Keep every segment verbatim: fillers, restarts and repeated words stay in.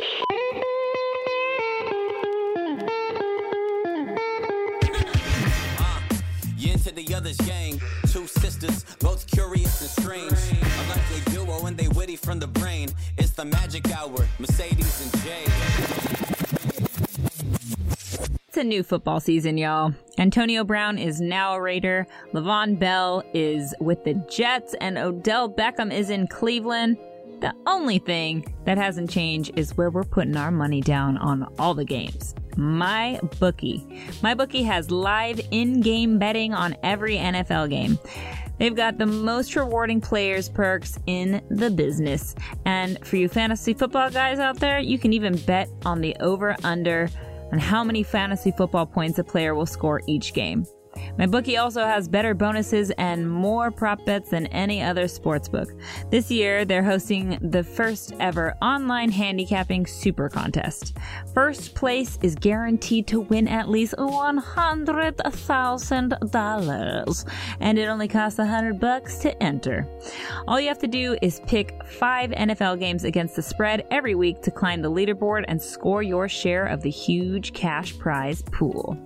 Uh, you into the other's gang. Two sisters, both curious and strange. I like the duo and they witty from the brain. It's the Majic Hour, Mercedes and Jade. It's a new football season, y'all. Antonio Brown is now a Raider. Le'Veon Bell is with the Jets. And Odell Beckham is in Cleveland. The only thing that hasn't changed is where we're putting our money down on all the games. My bookie. My bookie has live in-game betting on every N F L game. They've got the most rewarding players perks in the business. And for you fantasy football guys out there, you can even bet on the over-under on how many fantasy football points a player will score each game. My bookie also has better bonuses and more prop bets than any other sportsbook. This year, they're hosting the first ever online handicapping super contest. First place is guaranteed to win at least one hundred thousand dollars, and it only costs one hundred bucks to enter. All you have to do is pick five N F L games against the spread every week to climb the leaderboard and score your share of the huge cash prize pool.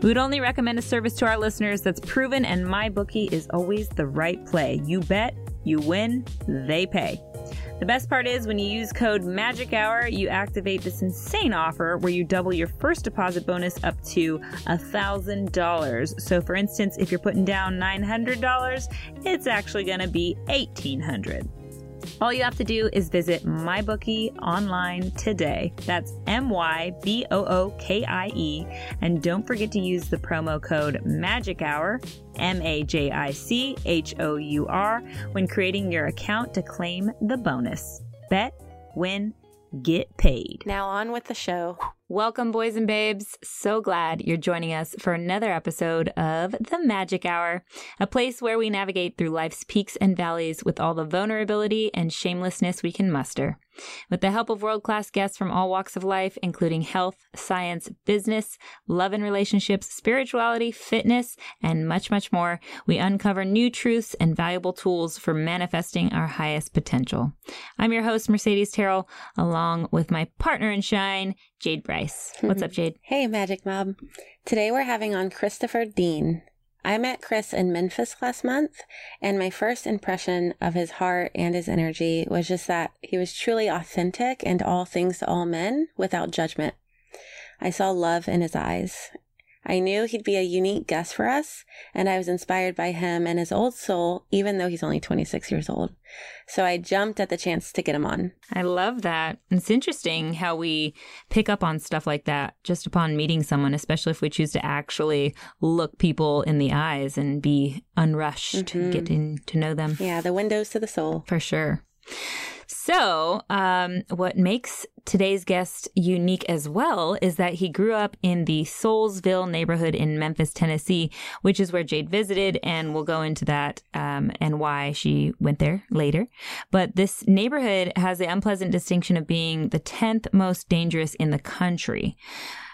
We would only recommend a service to our listeners that's proven, and MyBookie is always the right play. You bet, you win, they pay. The best part is when you use code MAGICHOUR, you activate this insane offer where you double your first deposit bonus up to one thousand dollars. So for instance, if you're putting down nine hundred dollars, it's actually going to be eighteen hundred dollars. All you have to do is visit MyBookie online today. That's M Y B O O K I E. And don't forget to use the promo code MAGICHOUR, M A J I C H O U R, when creating your account to claim the bonus. Bet, win, get paid. Now on with the show. Welcome, boys and babes. So glad you're joining us for another episode of The Majic Hour, a place where we navigate through life's peaks and valleys with all the vulnerability and shamelessness we can muster. With the help of world-class guests from all walks of life, including health, science, business, love and relationships, spirituality, fitness, and much, much more, we uncover new truths and valuable tools for manifesting our highest potential. I'm your host, Mercedes Terrell, along with my partner in shine, Jade Bryce. What's up, Jade? Hey, Majic Mob. Today we're having on Christopher Dean. I met Chris in Memphis last month, and my first impression of his heart and his energy was just that he was truly authentic and all things to all men without judgment. I saw love in his eyes. I knew he'd be a unique guest for us, and I was inspired by him and his old soul, even though he's only twenty-six years old. So I jumped at the chance to get him on. I love that. It's interesting how we pick up on stuff like that just upon meeting someone, especially if we choose to actually look people in the eyes and be unrushed, mm-hmm. getting to know them. Yeah, the windows to the soul. For sure. So um, what makes today's guest unique as well is that he grew up in the Soulsville neighborhood in Memphis, Tennessee, which is where Jade visited. And we'll go into that um, and why she went there later. But this neighborhood has the unpleasant distinction of being the tenth most dangerous in the country.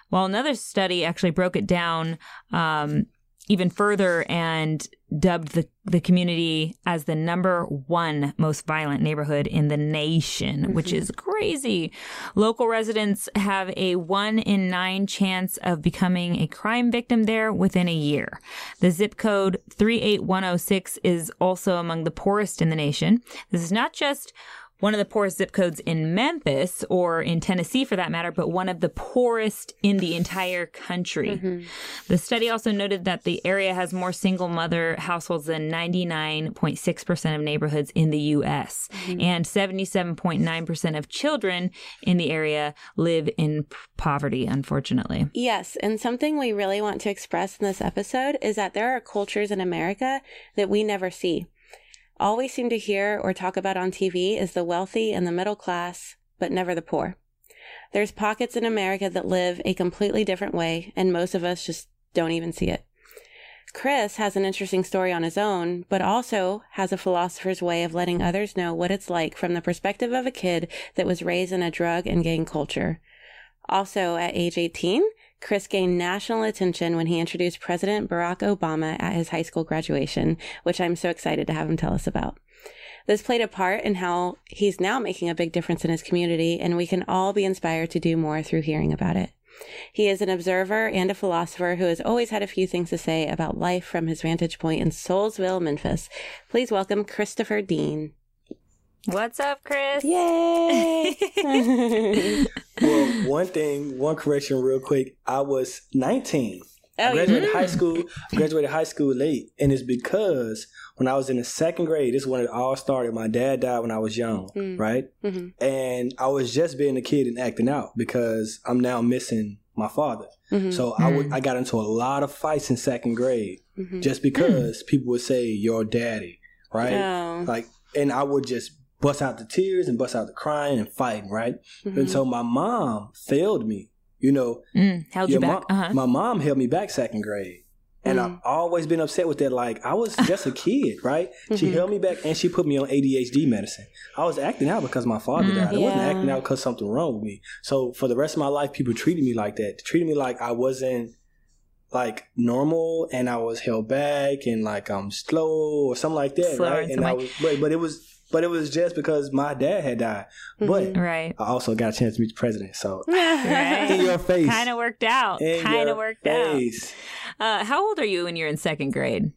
While another study actually broke it down um, even further and dubbed the, the community as the number one most violent neighborhood in the nation, mm-hmm. which is crazy. Local residents have a one in nine chance of becoming a crime victim there within a year. The zip code three eight one oh six is also among the poorest in the nation. This is not just one of the poorest zip codes in Memphis or in Tennessee for that matter, but one of the poorest in the entire country. Mm-hmm. The study also noted that the area has more single mother households than ninety-nine point six percent of neighborhoods in the U S Mm-hmm. And seventy-seven point nine percent of children in the area live in p- poverty, unfortunately. Yes. And something we really want to express in this episode is that there are cultures in America that we never see. All we seem to hear or talk about on T V is the wealthy and the middle class, but never the poor. There's pockets in America that live a completely different way, and most of us just don't even see it. Chris has an interesting story on his own, but also has a philosopher's way of letting others know what it's like from the perspective of a kid that was raised in a drug and gang culture. Also, at age eighteen, Chris gained national attention when he introduced President Barack Obama at his high school graduation, which I'm so excited to have him tell us about. this played a part in how he's now making a big difference in his community, and we can all be inspired to do more through hearing about it. He is an observer and a philosopher who has always had a few things to say about life from his vantage point in Soulsville, Memphis. Please welcome Christopher Dean. What's up, Chris? Yay! Well, one thing, one correction real quick. I was nineteen. Oh, I graduated mm-hmm. high school, graduated high school late, and it's because when I was in the second grade, this is when it all started. My dad died when I was young, mm-hmm. right? Mm-hmm. And I was just being a kid and acting out because I'm now missing my father. Mm-hmm. So mm-hmm. I, w- I got into a lot of fights in second grade mm-hmm. just because mm-hmm. people would say, your daddy, right? Oh. Like, and I would just bust out the tears and bust out the crying and fighting, right? Mm-hmm. And so my mom failed me, you know. Mm, held you back. Mom, uh-huh. My mom held me back second grade. And mm-hmm. I've always been upset with that. Like, I was just a kid, right? Mm-hmm. She held me back and she put me on A D H D medicine. I was acting out because my father mm, died. I yeah. wasn't acting out because something wrong with me. So for the rest of my life, people treated me like that. They treated me like I wasn't, like, normal, and I was held back and, like, I'm slow or something like that. Slow, right? And I was, but, but it was... But it was just because my dad had died. But right. I also got a chance to meet the president. So right. in your face. Kind of worked out. Kind of worked face. out. Uh, how old are you when you're in second grade?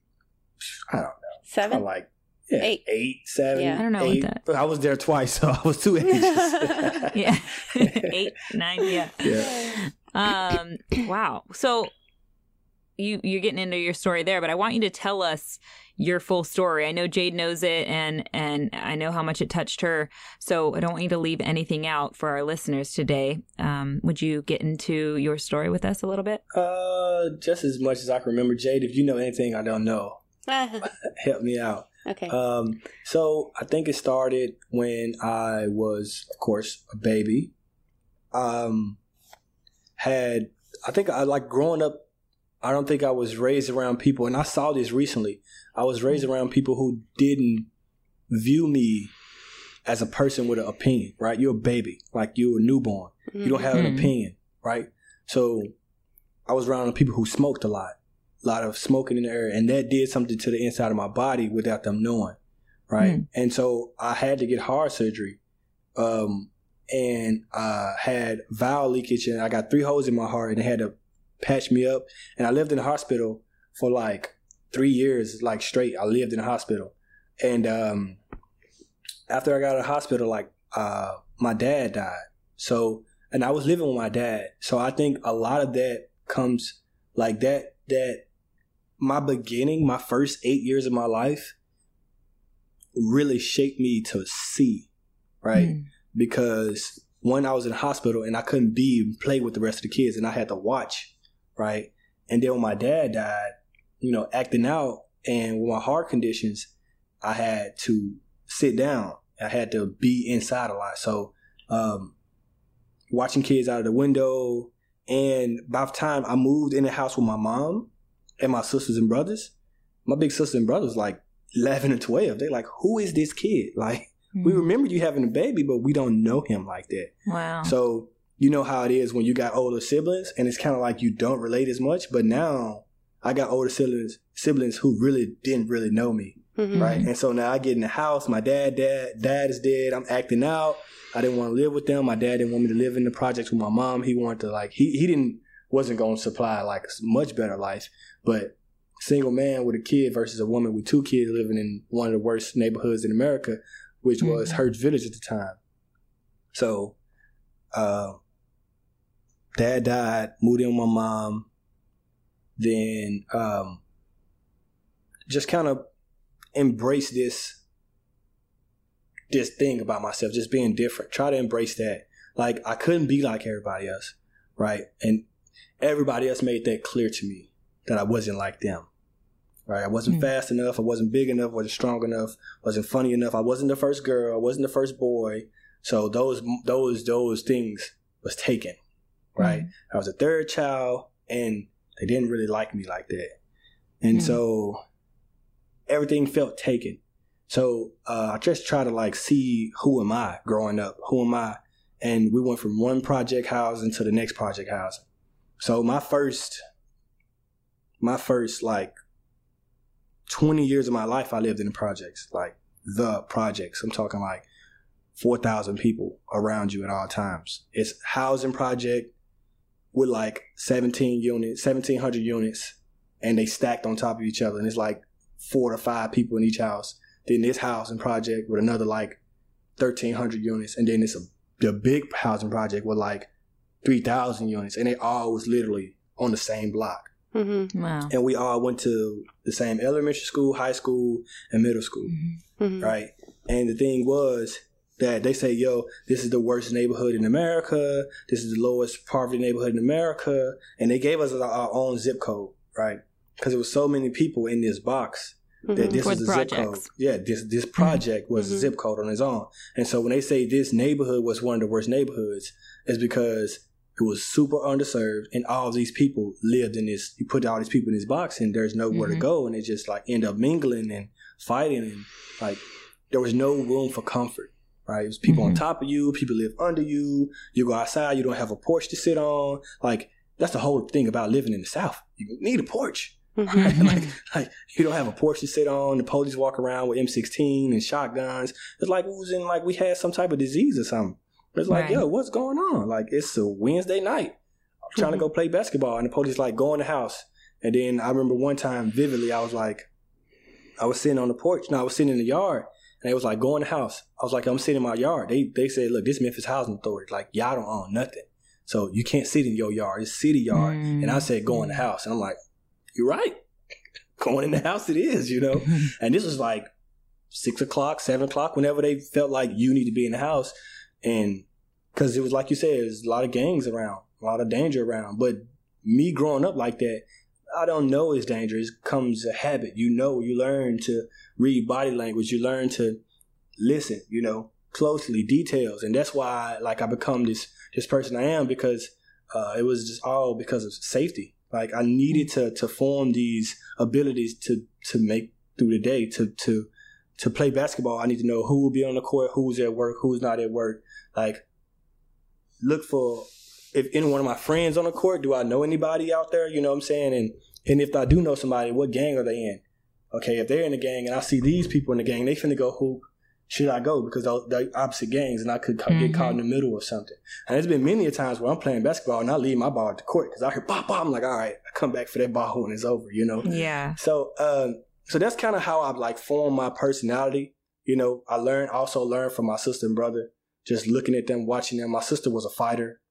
I don't know. Seven? I'm like yeah, eight. Eight, seven, yeah, I don't know eight. What that. I was there twice, so I was two ages. yeah. Eight, nine, yeah. yeah. Um. Wow. So you, you're getting into your story there, but I want you to tell us your full story. I know Jade knows it, and and I know how much it touched her. So I don't want you to leave anything out for our listeners today. Um, would you get into your story with us a little bit? Uh, just as much as I can remember. Jade, if you know anything I don't know, help me out. Okay. Um, so I think it started when I was, of course, a baby. Um, had I think I like growing up. I don't think I was raised around people, and I saw this recently. I was raised around people who didn't view me as a person with an opinion, right? You're a baby, like you're a newborn. Mm-hmm. You don't have an opinion, right? So I was around people who smoked a lot, a lot of smoking in the air, and that did something to the inside of my body without them knowing, right? Mm-hmm. And so I had to get heart surgery, um, and I had vial leakage, and I got three holes in my heart, and they had to patch me up. And I lived in the hospital for like three years, like straight. I lived in the hospital. And um, after I got out of the hospital, like uh, my dad died. So, and I was living with my dad. So I think a lot of that comes like that, that my beginning, my first eight years of my life really shaped me to see, right? Mm. Because one, I was in the hospital and I couldn't be and play with the rest of the kids, and I had to watch, right? And then when my dad died, you know, acting out, and with my heart conditions, I had to sit down. I had to be inside a lot. So um, watching kids out of the window, and by the time I moved in the house with my mom and my sisters and brothers, my big sisters and brothers, like eleven and twelve, they're like, who is this kid? Like, mm. we remember you having a baby, but we don't know him like that. Wow. So you know how it is when you got older siblings, and it's kind of like you don't relate as much, but now I got older siblings siblings who really didn't really know me, mm-hmm. right? And so now I get in the house. My dad, dad, dad is dead. I'm acting out. I didn't want to live with them. My dad didn't want me to live in the projects with my mom. He wanted to like he he didn't wasn't going to supply like a much better life. But single man with a kid versus a woman with two kids living in one of the worst neighborhoods in America, which mm-hmm. was Hurt Village at the time. So, uh, dad died. Moved in with my mom. Then um, just kind of embrace this this thing about myself, just being different. Try to embrace that. Like, I couldn't be like everybody else, right? And everybody else made that clear to me, that I wasn't like them, right? I wasn't mm. fast enough. I wasn't big enough. I wasn't strong enough. I wasn't funny enough. I wasn't the first girl. I wasn't the first boy. So those those those things was taken, right? Mm. I was a third child, and they didn't really like me like that. And mm. so everything felt taken. So uh, I just tried to like see who am I growing up? Who am I? And we went from one project housing to the next project housing. So my first, my first like twenty years of my life, I lived in the projects, like the projects. I'm talking like four thousand people around you at all times. It's housing project with like seventeen units, seventeen hundred units, and they stacked on top of each other. And it's like four to five people in each house. Then this housing project with another like thirteen hundred units. And then it's a, the big housing project with like three thousand units. And they all was literally on the same block. Mm-hmm. Wow. And we all went to the same elementary school, high school, and middle school. Mm-hmm. Right? And the thing was that they say, yo, this is the worst neighborhood in America. This is the lowest poverty neighborhood in America. And they gave us our own zip code, right? Because it was so many people in this box that mm-hmm. this was the projects. Zip code. Yeah, this this project mm-hmm. was mm-hmm. a zip code on its own. And so when they say this neighborhood was one of the worst neighborhoods, it's because it was super underserved, and all of these people lived in this. You put all these people in this box, and there's nowhere mm-hmm. to go, and they just like end up mingling and fighting, and like there was no room for comfort. Right? It was people mm-hmm. on top of you, people live under you. You go outside, you don't have a porch to sit on. Like that's the whole thing about living in the South. You need a porch. Mm-hmm. like, like you don't have a porch to sit on. The police walk around with M sixteen and shotguns. It's like we was in like we had some type of disease or something. It's like, right. yo, what's going on? Like, it's a Wednesday night. I'm trying mm-hmm. to go play basketball. And the police, like, go in the house. And then I remember one time vividly, I was like, I was sitting on the porch. No, I was sitting in the yard. And they was like, go in the house. I was like, I'm sitting in my yard. They they said, look, this Memphis Housing Authority. Like, y'all don't own nothing. So you can't sit in your yard. It's city yard. Mm-hmm. And I said, go in the house. And I'm like, you're right. Going in the house it is, you know. And this was like six o'clock, seven o'clock, whenever they felt like you need to be in the house. And because it was like you said, there's a lot of gangs around, a lot of danger around. But me growing up like that, I don't know it's dangerous. It comes a habit. You know, you learn to read body language. You learn to listen, you know, closely, details. And that's why, like, I become this this person I am, because uh, it was just all because of safety. Like, I needed to to form these abilities to to make through the day, to to to play basketball. I need to know who will be on the court, who's at work, who's not at work. Like, look for if any one of my friends on the court. Do I know anybody out there? You know what I'm saying? And and if I do know somebody, what gang are they in? Okay, if they're in a gang and I see these people in the gang, they finna go hoop. Should I go? Because they're opposite gangs and I could mm-hmm. get caught in the middle of something. And there's been many a times where I'm playing basketball and I leave my ball at the court because I hear pop, pop. I'm like, all right, I come back for that ball when it's over, you know? Yeah. So, um, so that's kind of how I've like formed my personality. You know, I learned, also learned from my sister and brother, just looking at them, watching them. My sister was a fighter,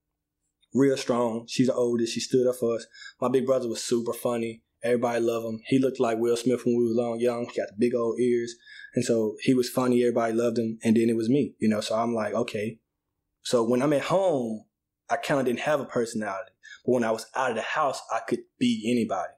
real strong. She's the oldest. She stood up for us. My big brother was super funny. Everybody loved him. He looked like Will Smith when we were long, young. He got the big old ears. And so he was funny. Everybody loved him. And then it was me, you know? So I'm like, okay. So when I'm at home, I kind of didn't have a personality. But when I was out of the house, I could be anybody,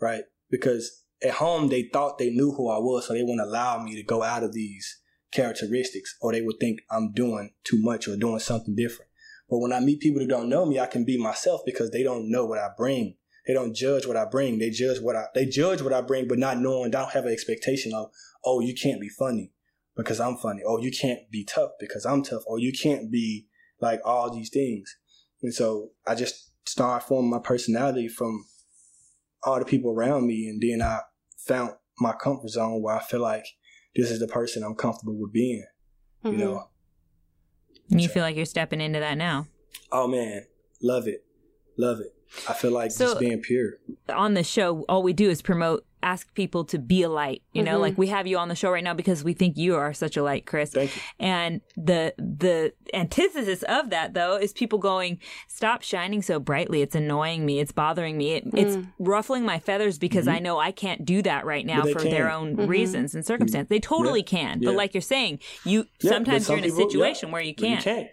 right? Because at home, they thought they knew who I was, so they wouldn't allow me to go out of these characteristics, or they would think I'm doing too much or doing something different. But when I meet people who don't know me, I can be myself because they don't know what I bring. They don't judge what I bring. They judge what I they judge what I bring, but not knowing, they don't have an expectation of, oh, you can't be funny because I'm funny. Oh, you can't be tough because I'm tough. Or you can't be like all these things. And so I just started forming my personality from all the people around me, and then I found my comfort zone where I feel like this is the person I'm comfortable with being. Mm-hmm. You know. And you so, feel like you're stepping into that now. Oh man, love it. Love it. I feel like so, just being pure. On the show, all we do is promote, ask people to be a light. You mm-hmm. know, like we have you on the show right now because we think you are such a light, Chris. Thank you. And the the antithesis of that, though, is people going, stop shining so brightly. It's annoying me. It's bothering me. It, mm. It's ruffling my feathers because mm-hmm. I know I can't do that right now for can. their own mm-hmm. reasons and circumstances. They totally yeah. can. Yeah. But like you're saying, you yeah, sometimes some you're in a people, situation yeah, where you can't. You can't.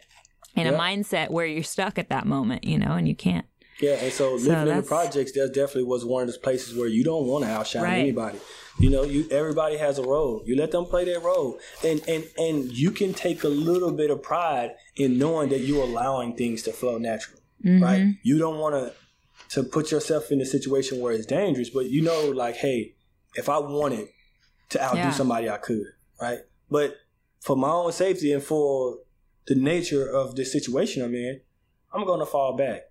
In yeah. a mindset where you're stuck at that moment, you know, and you can't. Yeah, and so living so in the projects, that definitely was one of those places where you don't want to outshine right. anybody. You know, you everybody has a role. You let them play their role. And, and and you can take a little bit of pride in knowing that you're allowing things to flow naturally, mm-hmm. right? You don't want to to put yourself in a situation where it's dangerous, but you know, like, hey, if I wanted to outdo yeah. somebody, I could, right? But for my own safety and for the nature of the situation I'm in, I'm going to fall back.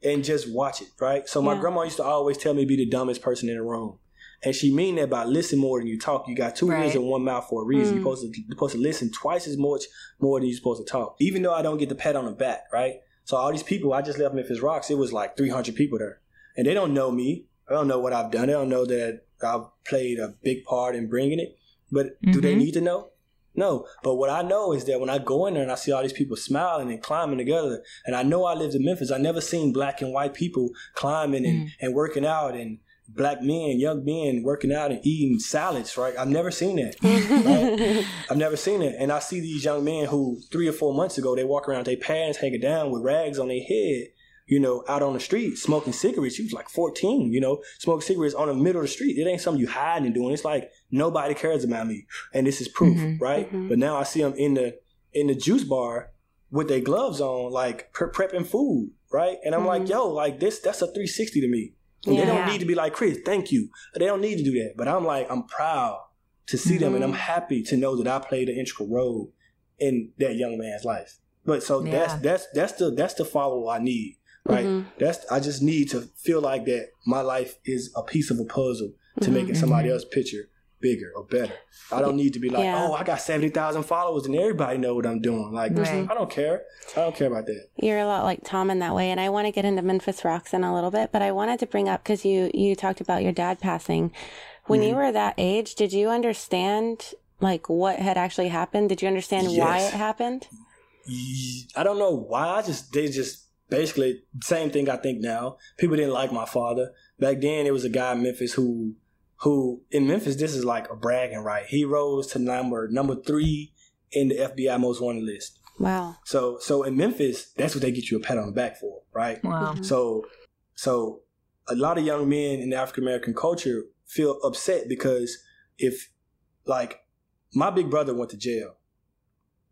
And just watch it, right? So my yeah. grandma used to always tell me to be the dumbest person in the room. And she mean that by listen more than you talk. You got two right. ears and one mouth for a reason. Mm. You're supposed to, you're supposed to listen twice as much more than you're supposed to talk. Even though I don't get the pat on the back, right? So all these people, I just left Memphis Rox. It was like three hundred people there. And they don't know me. They don't know what I've done. They don't know that I've played a big part in bringing it. But mm-hmm. do they need to know? No. But what I know is that when I go in there and I see all these people smiling and climbing together, and I know I lived in Memphis, I never seen black and white people climbing and, mm. and working out, and black men, young men working out and eating salads, right? I've never seen that. Right? I've never seen it. And I see these young men who three or four months ago, they walk around with their parents hanging down with rags on their head, you know, out on the street smoking cigarettes. She was like fourteen, you know, smoking cigarettes on the middle of the street. It ain't something you hiding and doing. It's like nobody cares about me. And this is proof, mm-hmm, right? Mm-hmm. But now I see them in the in the juice bar with their gloves on, like pre- prepping food, right? And I'm mm-hmm. like, yo, like this, that's a three sixty to me. Yeah. They don't need to be like, Chris, thank you. They don't need to do that. But I'm like, I'm proud to see mm-hmm. them, and I'm happy to know that I played an integral role in that young man's life. But so yeah. that's that's that's the that's the follow I need, right? Mm-hmm. That's I just need to feel like that my life is a piece of a puzzle to mm-hmm. making somebody else's picture bigger or better. I don't need to be like, yeah. oh, I got seventy thousand followers and everybody know what I'm doing. Like, right. I don't care. I don't care about that. You're a lot like Tom in that way. And I want to get into Memphis Rox in a little bit, but I wanted to bring up, because you, you talked about your dad passing. When mm-hmm. you were that age, did you understand like what had actually happened? Did you understand yes. why it happened? I don't know why. I just, they just basically, same thing I think now. People didn't like my father. Back then, it was a guy in Memphis who who in Memphis, this is like a bragging right. He rose to number number three in the F B I most wanted list. Wow. So so in Memphis, that's what they get you a pat on the back for, right? Wow. So so a lot of young men in the African American culture feel upset because if like my big brother went to jail,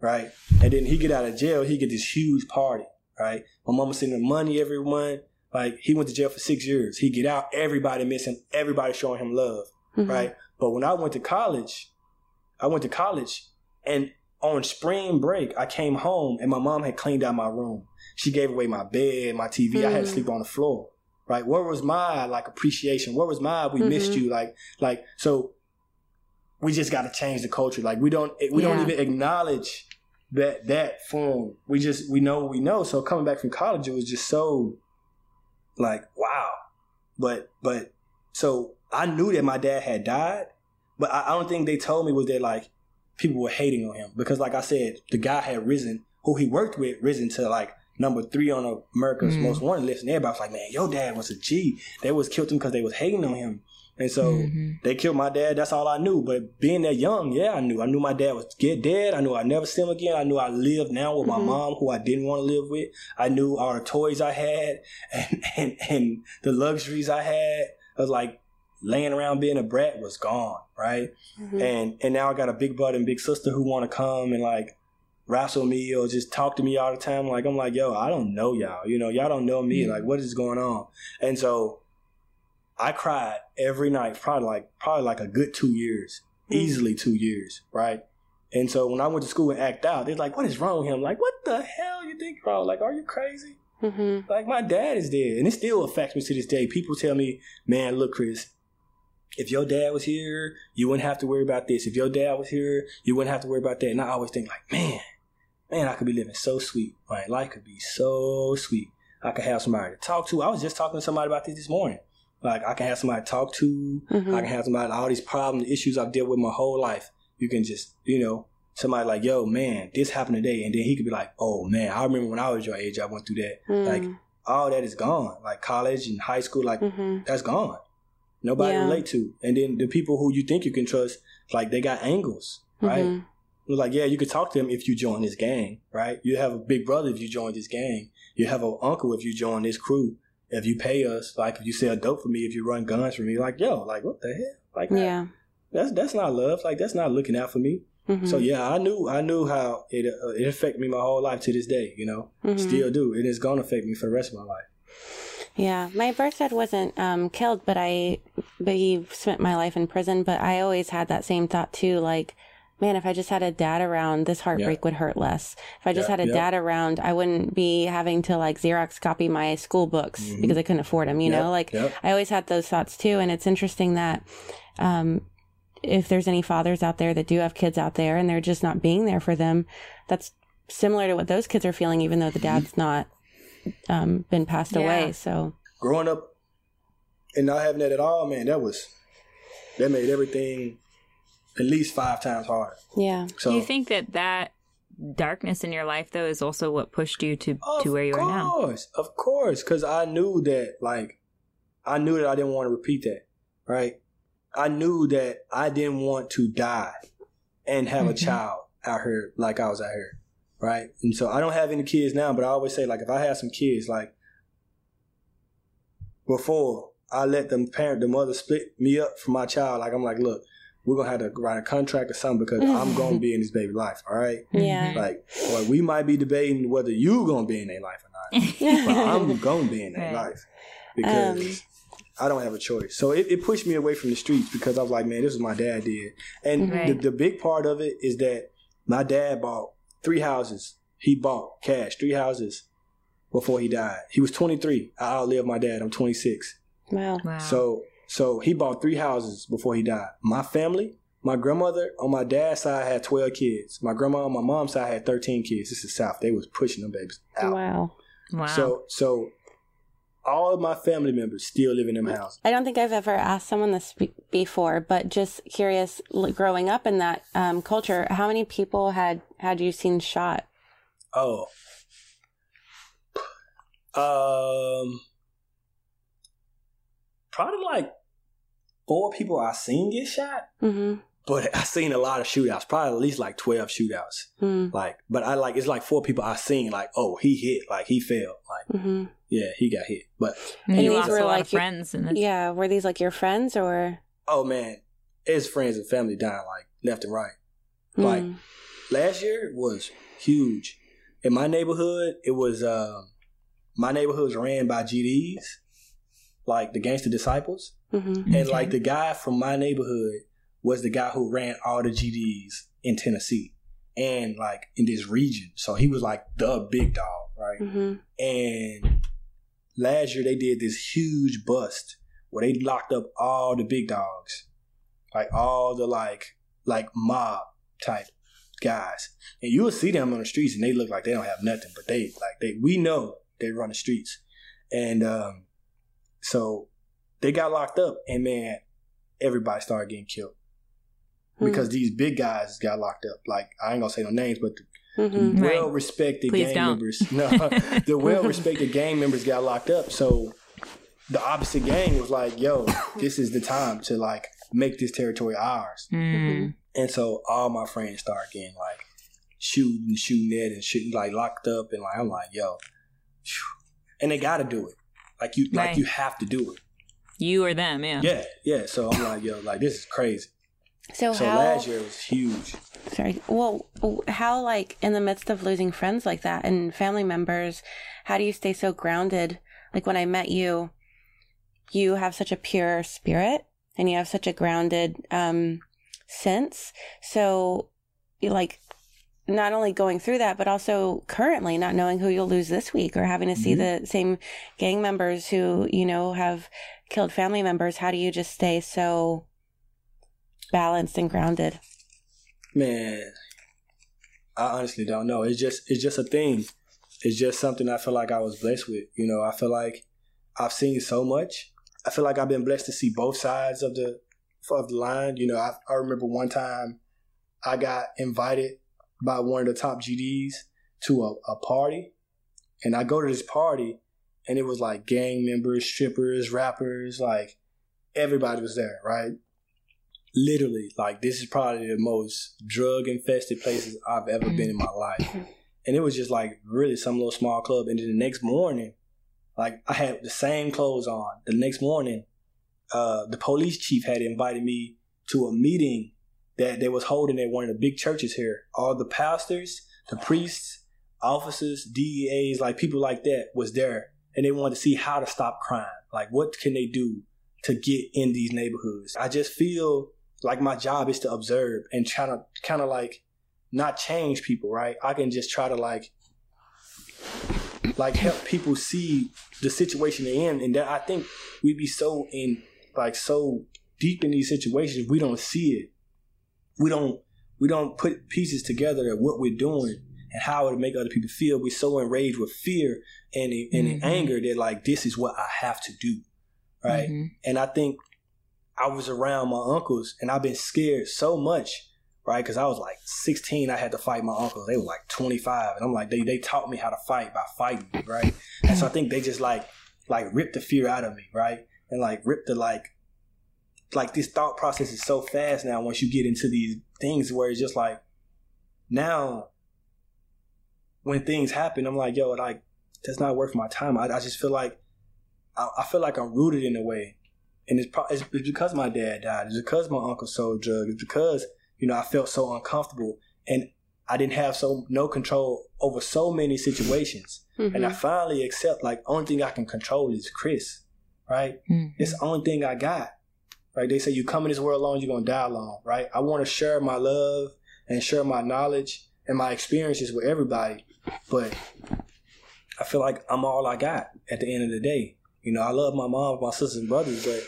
right? And then he get out of jail, he get this huge party, right? My mama sending him money every month. Like, he went to jail for six years. He get out. Everybody miss him. Everybody showing him love, mm-hmm. right? But when I went to college, I went to college, and on spring break, I came home, and my mom had cleaned out my room. She gave away my bed, my T V. Mm-hmm. I had to sleep on the floor, right? Where was my, like, appreciation? Where was my, we mm-hmm. missed you? Like, like so we just got to change the culture. Like, we don't we yeah. don't even acknowledge that that form. We just, we know what we know. So coming back from college, it was just so... like, wow. But, but, so I knew that my dad had died, but I, I don't think they told me was that, like, people were hating on him. Because, like I said, the guy had risen, who he worked with, risen to, like, number three on America's mm. Most Wanted list. And everybody was like, man, your dad was a G. They was killed him because they was hating on him. And so mm-hmm. they killed my dad. That's all I knew. But being that young, yeah, I knew. I knew my dad was get dead. I knew I'd never see him again. I knew I lived now with mm-hmm. my mom, who I didn't want to live with. I knew all the toys I had and, and, and the luxuries I had. I was like laying around being a brat was gone, right? Mm-hmm. And and now I got a big brother and big sister who want to come and like wrestle me or just talk to me all the time. Like, I'm like, yo, I don't know y'all. You know, y'all don't know me. Mm-hmm. Like, what is going on? And so I cried every night, probably like probably like a good two years, mm. easily two years, right? And so when I went to school and act out, they're like, "What is wrong with him?" I'm like, what the hell you think wrong? Like, are you crazy? Mm-hmm. Like, my dad is dead, and it still affects me to this day. People tell me, "Man, look, Chris, if your dad was here, you wouldn't have to worry about this. If your dad was here, you wouldn't have to worry about that." And I always think, like, man, man, I could be living so sweet. Right? Life could be so sweet. I could have somebody to talk to. I was just talking to somebody about this this morning. Like, I can have somebody to talk to. Mm-hmm. I can have somebody, all these problems, issues I've dealt with my whole life. You can just, you know, somebody like, yo, man, this happened today. And then he could be like, oh, man, I remember when I was your age, I went through that. Mm. Like, all that is gone. Like, college and high school, like, mm-hmm. that's gone. Nobody yeah. relate to. And then the people who you think you can trust, like, they got angles, right? Mm-hmm. You're like, yeah, you could talk to them if you join this gang, right? You have a big brother if you join this gang. You have an uncle if you join this crew. If you pay us, like, if you sell dope for me, if you run guns for me, like, yo, like, what the hell? Like, yeah. that's that's not love. Like, that's not looking out for me. Mm-hmm. So, yeah, I knew I knew how it, uh, it affected me my whole life to this day, you know? Mm-hmm. Still do. And it's going to affect me for the rest of my life. Yeah. My birth dad wasn't um, killed, but I, but he spent my life in prison. But I always had that same thought, too, like, man, if I just had a dad around, this heartbreak yeah. would hurt less. If I just yeah, had a yeah. dad around, I wouldn't be having to like Xerox copy my school books mm-hmm. because I couldn't afford them, you yeah, know, like yeah. I always had those thoughts too. And it's interesting that, um, if there's any fathers out there that do have kids out there and they're just not being there for them, that's similar to what those kids are feeling, even though the dad's not, um, been passed yeah. away. So growing up and not having that at all, man, that was, that made everything at least five times harder. Yeah. So do you think that that darkness in your life though is also what pushed you to, to where you course, are now? Of course. Of course. Cause I knew that, like, I knew that I didn't want to repeat that. Right. I knew that I didn't want to die and have mm-hmm. a child out here like I was out here, right? And so I don't have any kids now, but I always say, like, if I had some kids, like, before I let them parent, the mother split me up from my child, like, I'm like, look, we're going to have to write a contract or something because I'm going to be in this baby life, all right? Yeah. Like, or we might be debating whether you going to be in their life or not, but I'm going to be in their right. life because... Um. I don't have a choice. So it, it pushed me away from the streets because I was like, man, this is what my dad did. And right. the, the big part of it is that my dad bought three houses. He bought cash, three houses before he died. He was twenty-three. I outlived my dad. I'm twenty-six. Wow. wow. So so he bought three houses before he died. My family, my grandmother on my dad's side had twelve kids. My grandma on my mom's side had thirteen kids. This is South. They was pushing them babies out. Wow. Wow. So so... all of my family members still live in them houses. I don't think I've ever asked someone this b- before, but just curious, l- growing up in that um, culture, how many people had, had you seen shot? Oh. Um, probably like four people I seen get shot, mm-hmm. but I seen a lot of shootouts, probably at least like twelve shootouts. Mm. Like, but I like, it's like four people I seen like, oh, he hit, like he fell, like, mm-hmm. yeah, he got hit. But and you lost a lot of friends. Yeah, were these like your friends or? Oh man, it's friends and family dying like left and right. Mm. Like last year was huge in my neighborhood. It was uh, my neighborhood was ran by G Ds, like the Gangsta Disciples, mm-hmm. and like the guy from my neighborhood was the guy who ran all the G Ds in Tennessee and like in this region. So he was like the big dog, right? Mm-hmm. And last year, they did this huge bust where they locked up all the big dogs, like all the like like mob type guys. And you'll see them on the streets, and they look like they don't have nothing, but they like they we know they run the streets. And um, so they got locked up, and man, everybody started getting killed mm-hmm. because these big guys got locked up. Like I ain't gonna say no names, but. The, Mm-hmm. The well-respected right. gang don't. members. No, the well-respected gang members got locked up. So the opposite gang was like, "Yo, this is the time to like make this territory ours." Mm-hmm. And so all my friends start getting like shooting, shooting at, and shooting like locked up. And like I'm like, "Yo," and they got to do it. Like you, right. like you have to do it. You or them, yeah. Yeah, yeah. So I'm like, "Yo, like this is crazy." So, so how, last year was huge. Sorry. Well, how, like, in the midst of losing friends like that and family members, how do you stay so grounded? Like, when I met you, you have such a pure spirit and you have such a grounded um, sense. So, like, not only going through that, but also currently not knowing who you'll lose this week or having to mm-hmm. see the same gang members who, you know, have killed family members. How do you just stay so... balanced and grounded? Man, I honestly don't know. It's just it's just a thing. It's just something I feel like I was blessed with. You know, I feel like I've seen so much. I feel like I've been blessed to see both sides of the of the line. You know, I, I remember one time I got invited by one of the top G Ds to a, a party, and I go to this party, and it was like gang members, strippers, rappers, like everybody was there, right? Literally, like, this is probably the most drug-infested places I've ever been in my life. And it was just, like, really some little small club. And then the next morning, like, I had the same clothes on. The next morning, uh, the police chief had invited me to a meeting that they was holding at one of the big churches here. All the pastors, the priests, officers, D E As, like, people like that was there. And they wanted to see how to stop crime. Like, what can they do to get in these neighborhoods? I just feel... like my job is to observe and try to kind of like not change people, right? I can just try to like like help people see the situation they're in, and that I think we be so in like so deep in these situations we don't see it. We don't we don't put pieces together of what we're doing and how it make other people feel. We're so enraged with fear and and mm-hmm. anger that like this is what I have to do, right? Mm-hmm. And I think I was around my uncles and I've been scared so much, right? Because I was like sixteen, I had to fight my uncles. They were like twenty-five. And I'm like, they they taught me how to fight by fighting, right? And so I think they just like like ripped the fear out of me, right? And like ripped the like, like this thought process is so fast now once you get into these things where it's just like, now when things happen, I'm like, yo, like that's not worth my time. I, I just feel like, I, I feel like I'm rooted in a way. And it's, pro- it's because my dad died. It's because my uncle sold drugs. It's because, you know, I felt so uncomfortable and I didn't have so no control over so many situations. Mm-hmm. And I finally accept like only thing I can control is Chris, right? Mm-hmm. It's the only thing I got, right? They say you come in this world alone, you're going to die alone, right? I want to share my love and share my knowledge and my experiences with everybody. But I feel like I'm all I got at the end of the day. You know, I love my mom, my sisters and brothers, but,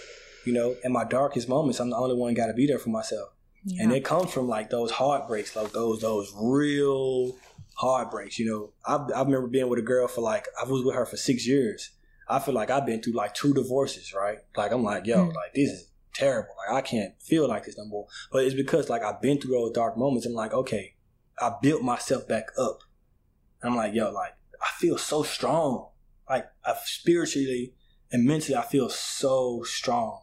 you know, in my darkest moments, I'm the only one got to be there for myself. Yeah. And it comes from, like, those heartbreaks, like those those real heartbreaks, you know. I I remember being with a girl for, like, I was with her for six years. I feel like I've been through, like, two divorces, right? Like, I'm like, yo, mm-hmm. like, this is terrible. Like, I can't feel like this no more. But it's because, like, I've been through those dark moments. I'm like, okay, I built myself back up. I'm like, yo, like, I feel so strong. Like, I've spiritually... and mentally, I feel so strong,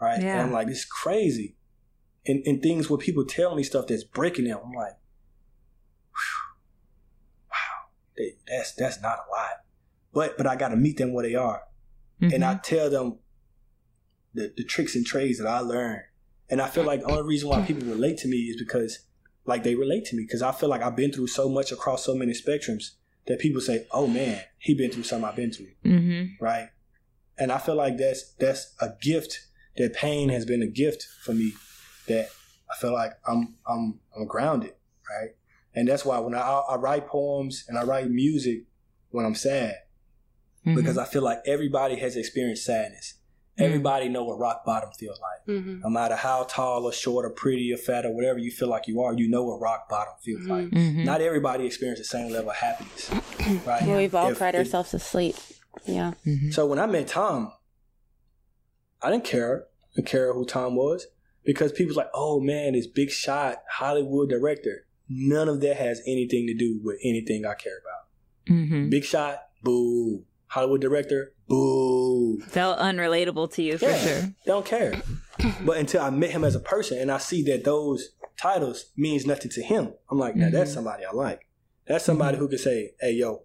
right? Yeah. And I'm like, it's crazy. And and things where people tell me stuff that's breaking them, I'm like, wow, they, that's that's not a lot. But but I got to meet them where they are. Mm-hmm. And I tell them the, the tricks and trades that I learned. And I feel like the only reason why people relate to me is because, like, they relate to me. Because I feel like I've been through so much across so many spectrums that people say, oh, man, he been through something I've been through, mm-hmm. right? And I feel like that's that's a gift. That pain has been a gift for me. That I feel like I'm I'm I'm grounded, right? And that's why when I, I write poems and I write music when I'm sad, mm-hmm. because I feel like everybody has experienced sadness. Mm-hmm. Everybody know what rock bottom feels like. Mm-hmm. No matter how tall or short or pretty or fat or whatever you feel like you are, you know what rock bottom feels like. Mm-hmm. Not everybody experiences the same level of happiness, right? Well, we've all if, cried if, ourselves to sleep. Yeah. Mm-hmm. So when I met Tom, I didn't care, I didn't care who Tom was, because people like, oh man, this big shot Hollywood director. None of that has anything to do with anything I care about. Mm-hmm. Big shot, boo. Hollywood director, boo. Felt unrelatable to you for yeah, sure. Don't care. But until I met him as a person and I see that those titles means nothing to him, I'm like, now mm-hmm. that's somebody I like. That's somebody mm-hmm. who can say, hey, yo,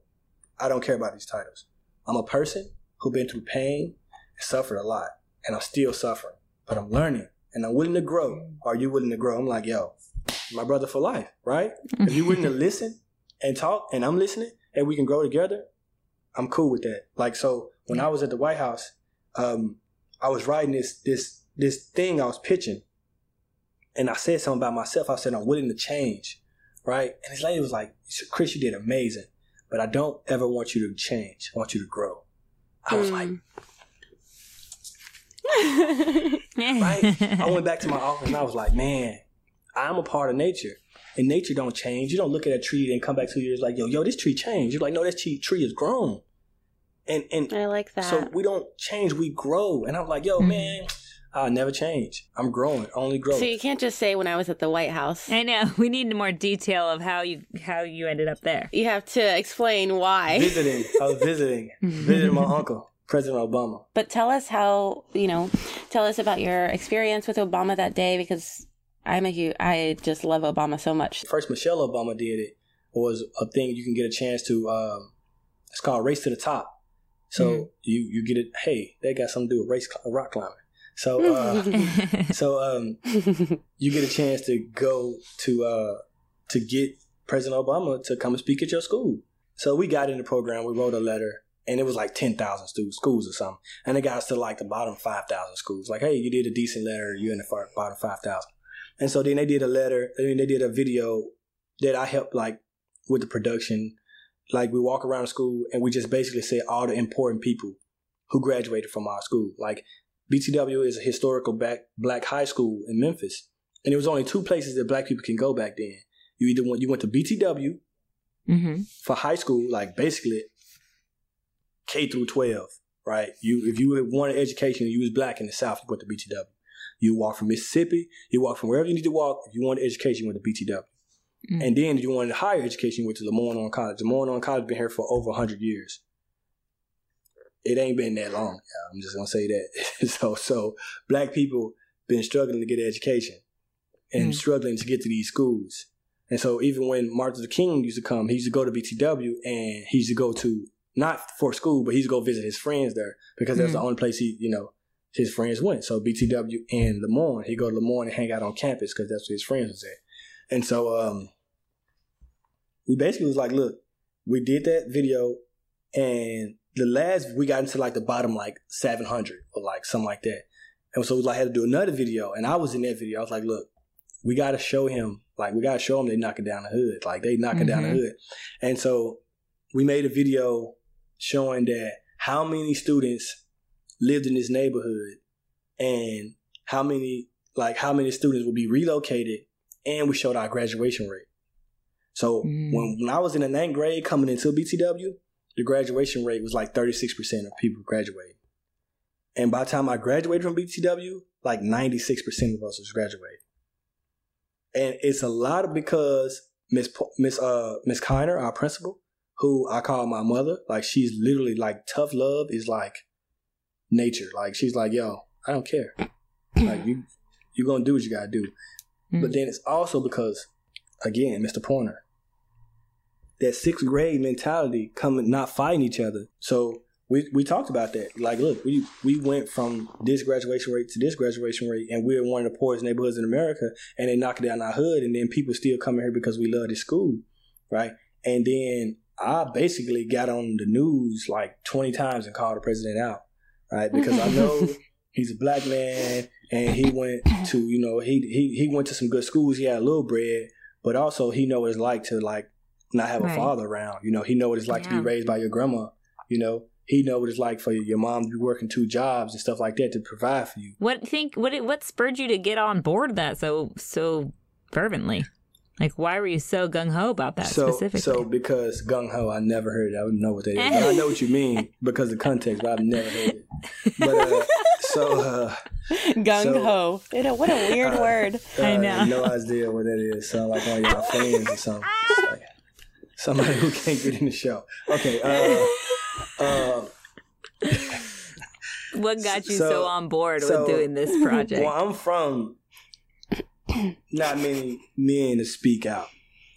I don't care about these titles. I'm a person who's been through pain and suffered a lot, and I'm still suffering, but I'm learning and I'm willing to grow. Are you willing to grow? I'm like, yo, my brother for life, right? If you're willing to listen and talk and I'm listening and we can grow together, I'm cool with that. Like, so when I was at the White House, um, I was writing this, this, this thing I was pitching, and I said something about myself. I said, I'm willing to change, right? And this lady was like, Chris, you did amazing. But I don't ever want you to change. I want you to grow. I was mm. like, right? I went back to my office and I was like, man, I'm a part of nature. And nature don't change. You don't look at a tree and come back two years like, yo, yo, this tree changed. You're like, no, this tree, tree is grown. And and I like that. So we don't change, we grow. And I'm like, yo, mm. man, I'll never change. I'm growing, only growing. So you can't just say when I was at the White House. I know. We need more detail of how you how you ended up there. You have to explain why. Visiting. I was visiting. visiting my uncle, President Obama. But tell us how, you know, tell us about your experience with Obama that day, because I'm a huge, I just love Obama so much. First, Michelle Obama did it. It was a thing you can get a chance to, um, it's called Race to the Top. So mm-hmm. you, you get it, hey, they got something to do with race, rock climbing. So, uh, so um, you get a chance to go to uh, to get President Obama to come and speak at your school. So we got in the program. We wrote a letter, and it was like ten thousand students, schools or something. And it got us to like the bottom five thousand schools. Like, hey, you did a decent letter, you're in the far, bottom five thousand. And so then they did a letter, I mean, they did a video that I helped like with the production. Like, we walk around school and we just basically said all the important people who graduated from our school. Like, B T W is a historical back, black high school in Memphis. And there was only two places that black people can go back then. You either went, you went to B T W mm-hmm. for high school, like basically K through twelve, right? You, if you wanted education, you was black in the South, you went to B T W. You walk from Mississippi, you walk from wherever you need to walk. If you wanted education, you went to B T W. Mm-hmm. And then if you wanted higher education, you went to LeMoyne-Owen College. LeMoyne-Owen College has been here for over one hundred years. It ain't been that long. I'm just going to say that. so, so black people been struggling to get education and mm-hmm. struggling to get to these schools. And so even when Martin Luther King used to come, he used to go to B T W and he used to go to, not for school, but he used to go visit his friends there because mm-hmm. that's the only place he, you know, his friends went. So B T W and LeMoyne, he'd go to LeMoyne and hang out on campus because that's where his friends was at. And so um, we basically was like, look, we did that video and the last, we got into like the bottom like seven hundred or like something like that. And so we like had to do another video and I was in that video. I was like, look, we got to show him, like we got to show him they knocking down the hood. Like they knocking mm-hmm. down the hood. And so we made a video showing that how many students lived in this neighborhood and how many, like how many students would be relocated, and we showed our graduation rate. So mm. when, when I was in the ninth grade coming into B T W, the graduation rate was like thirty-six percent of people graduated. And by the time I graduated from B T W, like ninety-six percent of us was graduated. And it's a lot of because Miss Miss uh Miss Kiner, our principal, who I call my mother, like she's literally like tough love is like nature. Like she's like, yo, I don't care. Like you you're gonna do what you gotta do. Mm-hmm. But then it's also because, again, Mister Pointer, that sixth grade mentality coming, not fighting each other. So we we talked about that. Like, look, we we went from this graduation rate to this graduation rate, and we're one of the poorest neighborhoods in America, and they knock down our hood, and then people still coming here because we love this school, right? And then I basically got on the news like twenty times and called the president out, right? Because I know he's a black man, and he went to, you know, he he he went to some good schools. He had a little bread, but also he know what it's like to like not have right. a father around. You know, he know what it's like yeah. to be raised by your grandma. You know, he know what it's like for your mom to be working two jobs and stuff like that to provide for you. What think what it, what spurred you to get on board that so so fervently? Like, why were you so gung ho about that so, specifically? So because gung ho, I never heard it. I don't know what that is. But I know what you mean because of context, but I've never heard it. But uh, so uh, gung ho. So, you know, what a weird uh, word. Uh, I know. No idea what that is. Sound like all y'all fans or something. Like, somebody who can't get in the show. Okay. Uh, uh, what got you so, so on board so, with doing this project? Well, I'm from not many men to speak out,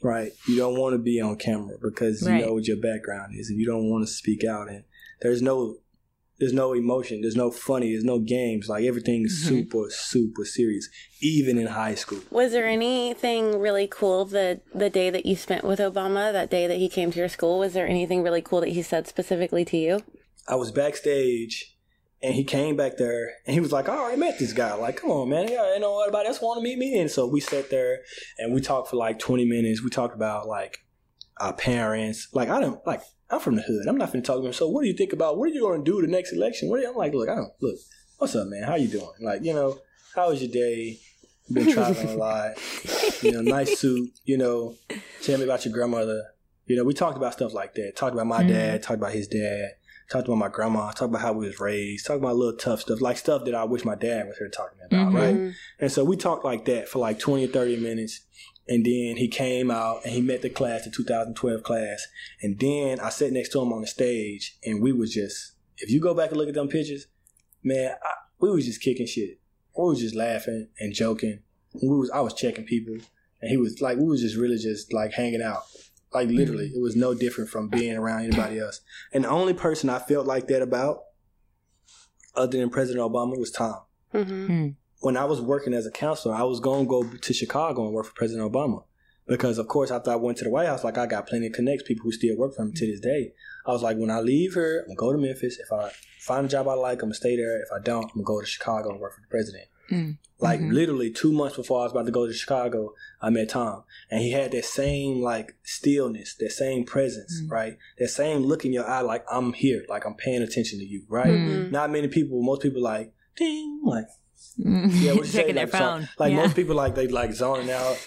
right? You don't want to be on camera because you right. know what your background is, and you don't want to speak out. And there's no, there's no emotion. There's no funny. There's no games. Like everything's mm-hmm. super, super serious, even in high school. Was there anything really cool the the day that you spent with Obama? That day that he came to your school, was there anything really cool that he said specifically to you? I was backstage, and he came back there, and he was like, "I already met this guy. Like, come on, man. I ain't know anybody else want to meet me." And so we sat there, and we talked for like twenty minutes. We talked about like our parents. Like I don't like. I'm from the hood. I'm not finna talk to him. So what do you think about, what are you going to do the next election? What are you, I'm like, look, I don't, look, what's up, man? How you doing? Like, you know, how was your day? Been traveling a lot. You know, nice suit. You know, tell me about your grandmother. You know, we talked about stuff like that. Talked about my mm-hmm. dad. Talked about his dad. Talked about my grandma. Talked about how we was raised. Talked about little tough stuff. Like stuff that I wish my dad was here talking about, mm-hmm. right? And so we talked like that for like twenty or thirty minutes. And then he came out and he met the class, the two thousand twelve class. And then I sat next to him on the stage, and we was just, if you go back and look at them pictures, man, I, we was just kicking shit. We was just laughing and joking. We was, I was checking people, and he was like, we was just really just like hanging out. Like literally, it was no different from being around anybody else. And the only person I felt like that about, other than President Obama, was Tom. Mm-hmm. Hmm. When I was working as a counselor, I was going to go to Chicago and work for President Obama because, of course, after I went to the White House, like I got plenty of connects, people who still work for him to this day. I was like, when I leave here, I'm going to go to Memphis. If I find a job I like, I'm going to stay there. If I don't, I'm going to go to Chicago and work for the president. Mm. Like, mm-hmm. literally two months before I was about to go to Chicago, I met Tom. And he had that same, like, stillness, that same presence, mm-hmm. right? That same look in your eye, like, I'm here. Like, I'm paying attention to you, right? Mm-hmm. Not many people, most people, like, ding, like, yeah, what you say? Like, so, like yeah. most people, like, they, like, zoning out.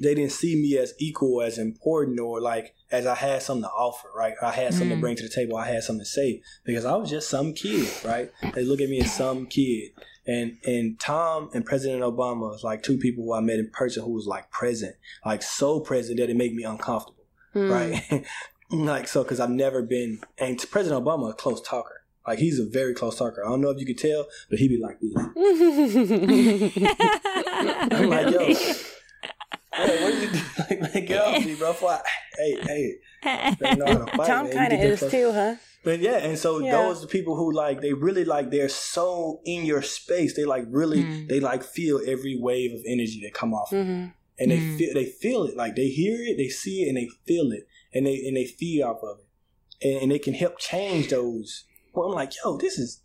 They didn't see me as equal, as important, or like as I had something to offer, right? I had something mm. to bring to the table. I had something to say because I was just some kid, right? They look at me as some kid. And and Tom and President Obama was like two people who I met in person who was like present, like so present that it made me uncomfortable, mm. right? Like so, because I've never been, and President Obama a close talker. Like, he's a very close talker. I don't know if you could tell, but he be like this. I'm like, yo. Hey, what did you do? Like, like, get off me, bro. Fly. Hey, hey. Fight, Tom kind of is too, huh? But yeah, and so yeah. those are people who, like, they really, like, they're so in your space. They, like, really, mm. they, like, feel every wave of energy that come off mm-hmm. of it. And they, mm. feel, they feel it. Like, they hear it, they see it, and they feel it. And they and they feed off of it. And, and they can help change those. Well, I'm like, yo, this is,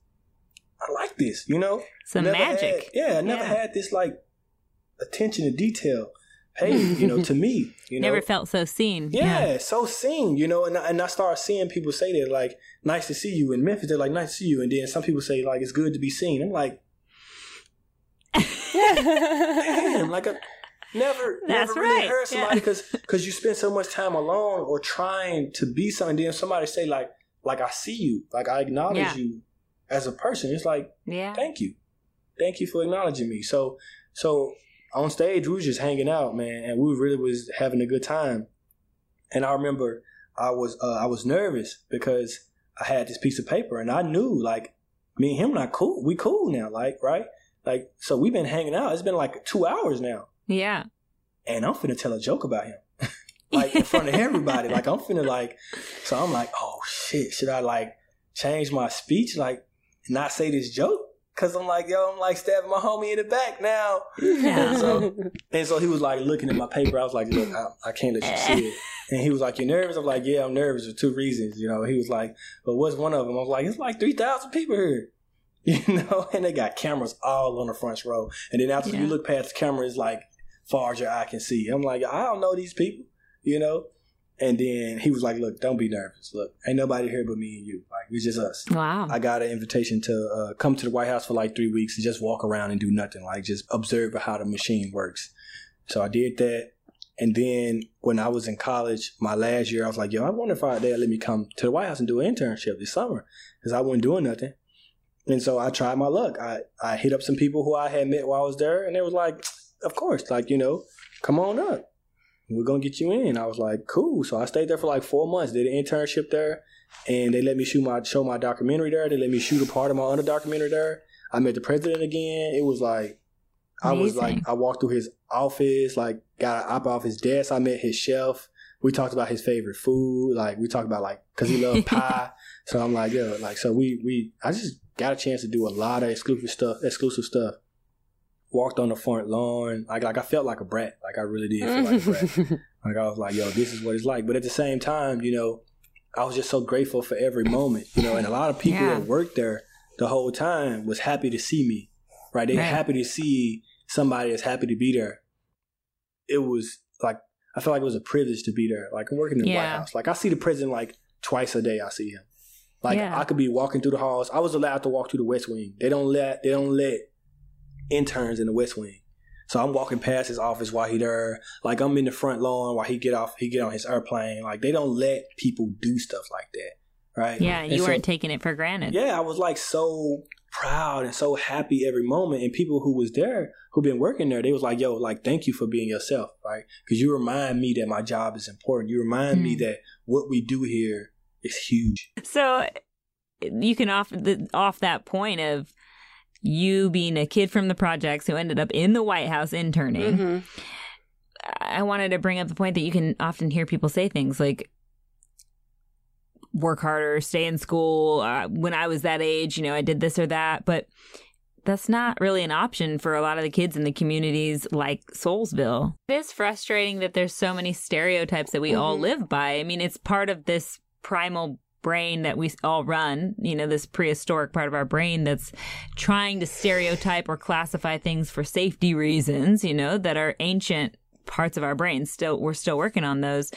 I like this, you know? Some magic. Had, yeah, I never yeah. had this, like, attention to detail. Hey, you know, to me, you know, never felt so seen. Yeah, yeah. so seen, you know, and I, and I started seeing people say that, like, nice to see you in Memphis. They're like, nice to see you. And then some people say, like, it's good to be seen. I'm like, damn, like, I never, That's never really right. heard somebody because yeah. because you spend so much time alone or trying to be something. Then somebody say, like, like I see you, like I acknowledge yeah. you as a person. It's like, yeah. thank you, thank you for acknowledging me. So, so. On stage, we was just hanging out, man, and we really was having a good time. And I remember I was uh, I was nervous because I had this piece of paper, and I knew, like, me and him not cool. We cool now, like, right? Like, so we've been hanging out. It's been, like, two hours now. Yeah. And I'm finna tell a joke about him, like, in front of everybody. Like, I'm finna, like, so I'm like, oh, shit, should I, like, change my speech, like, not say this joke? Cause I'm like, yo, I'm like stabbing my homie in the back now. Yeah. And, so, and so he was like looking at my paper. I was like, look, I, I can't let you see it. And he was like, you nervous? I'm like, yeah, I'm nervous for two reasons. You know, he was like, but what's one of them? I was like, it's like three thousand people here. You know, and they got cameras all on the front row. And then after yeah. you look past the camera, it's like far as your eye can see. I'm like, I don't know these people, you know? And then he was like, look, don't be nervous. Look, ain't nobody here but me and you. Like, it's just us. Wow. I got an invitation to uh, come to the White House for like three weeks and just walk around and do nothing. Like, just observe how the machine works. So I did that. And then when I was in college, my last year, I was like, yo, I wonder if they'll let me come to the White House and do an internship this summer because I wasn't doing nothing. And so I tried my luck. I, I hit up some people who I had met while I was there. And they was like, of course, like, you know, come on up. We're going to get you in. I was like, cool. So I stayed there for like four months, did an internship there, and they let me shoot my show my documentary there. They let me shoot a part of my other documentary there. I met the president again. It was like, amazing. I was like, I walked through his office, like got an op off his desk. I met his chef. We talked about his favorite food. Like we talked about like, cause he loved pie. So I'm like, yo, like, so we, we, I just got a chance to do a lot of exclusive stuff, exclusive stuff. Walked on the front lawn. Like, like I felt like a brat. Like, I really did feel like a brat. Like, I was like, yo, this is what it's like. But at the same time, you know, I was just so grateful for every moment, you know. And a lot of people yeah. that worked there the whole time was happy to see me, right? They were right. happy to see somebody that's happy to be there. It was, like, I felt like it was a privilege to be there. Like, I'm working in the yeah. White House. Like, I see the president, like, twice a day I see him. Like, yeah. I could be walking through the halls. I was allowed to walk through the West Wing. They don't let, they don't let, interns in the West Wing. So I'm walking past his office while he there. Like I'm in the front lawn while he get off, he get on his airplane. Like they don't let people do stuff like that. Right. Yeah. And you so, weren't taking it for granted. Yeah. I was like so proud and so happy every moment. And people who was there, who been working there, they was like, yo, like, thank you for being yourself. Right. Cause you remind me that my job is important. You remind mm. me that what we do here is huge. So you can off the, off that point of, you being a kid from the projects who ended up in the White House interning, mm-hmm. I wanted to bring up the point that you can often hear people say things like, work harder, stay in school. Uh, when I was that age, you know, I did this or that. But that's not really an option for a lot of the kids in the communities like Soulsville. It is frustrating that there's so many stereotypes that we mm-hmm. all live by. I mean, it's part of this primal brain that we all run, you know, this prehistoric part of our brain that's trying to stereotype or classify things for safety reasons, you know, that are ancient parts of our brain. Still, we're still working on those.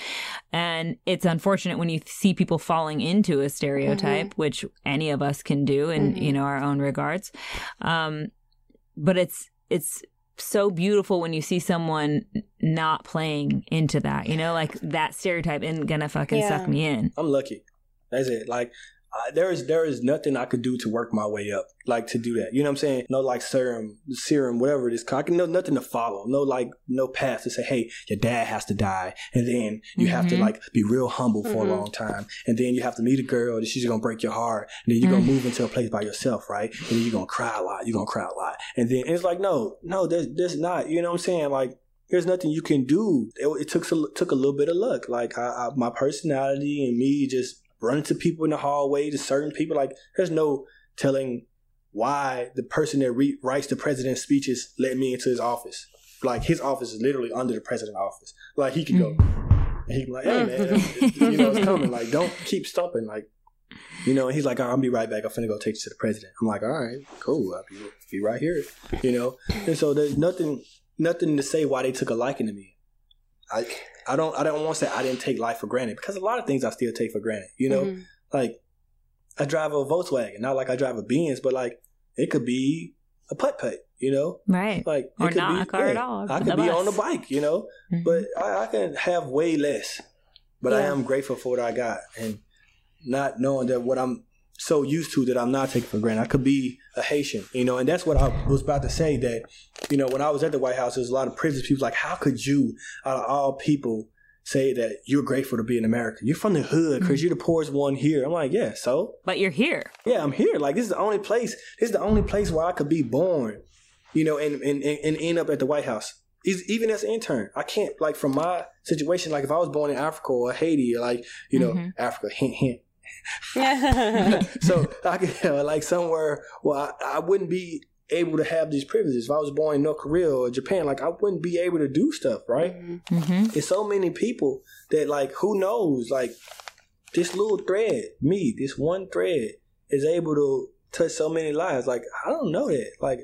And it's unfortunate when you see people falling into a stereotype, mm-hmm. which any of us can do in, mm-hmm. you know, our own regards. Um, but it's, it's so beautiful when you see someone not playing into that, you know, like that stereotype isn't going to fucking yeah. suck me in. I'm lucky. That's it. Like, I, there is there is nothing I could do to work my way up, like to do that. You know what I'm saying? No, like serum, serum, whatever it is. I can, no, nothing to follow. No, like, no path to say, hey, your dad has to die. And then you mm-hmm. have to, like, be real humble for mm-hmm. a long time. And then you have to meet a girl that she's going to break your heart. And then you're going to mm-hmm. move into a place by yourself, right? And then you're going to cry a lot. You're going to cry a lot. And then and it's like, no, no, there's, there's not. You know what I'm saying? Like, there's nothing you can do. It, it took, took a little bit of luck. Like, I, I, my personality and me just running to people in the hallway, to certain people. Like, there's no telling why the person that re- writes the president's speeches let me into his office. Like, his office is literally under the president's office. Like, he can go, and he can be like, hey, man, you know, it's coming. Like, don't keep stumping. Like, you know, and he's like, I'll be right back. I'm finna go take you to the president. I'm like, all right, cool. I'll be, be right here, you know? And so there's nothing nothing to say why they took a liking to me. I I don't I don't want to say I didn't take life for granted, because a lot of things I still take for granted, you know? Mm-hmm. Like, I drive a Volkswagen, not like I drive a Benz, but like it could be a putt-putt, you know? Right. Like, or it could not be, a car yeah, at all. I could be bus. on the bike, you know? Mm-hmm. But I, I can have way less. But yeah. I am grateful for what I got, and not knowing that what I'm so used to that I'm not taking for granted. I could be a Haitian, you know, and that's what I was about to say, that, you know, when I was at the White House, there was a lot of privileged people. Like, how could you, out of all people, say that you're grateful to be an American? You're from the hood, Chris. Mm-hmm. You're the poorest one here. I'm like, yeah, so? But you're here. Yeah, I'm here. Like, this is the only place, this is the only place where I could be born, you know, and, and, and end up at the White House. Even as an intern, I can't, like, from my situation, like, if I was born in Africa or Haiti, or like, you know, mm-hmm. Africa, hint, hint. So I could, you know, like somewhere where I, I wouldn't be able to have these privileges. If I was born in North Korea or Japan, like I wouldn't be able to do stuff, right? Mm-hmm. There's so many people that, like, who knows, like this little thread, me, this one thread is able to touch so many lives. Like, I don't know that, like,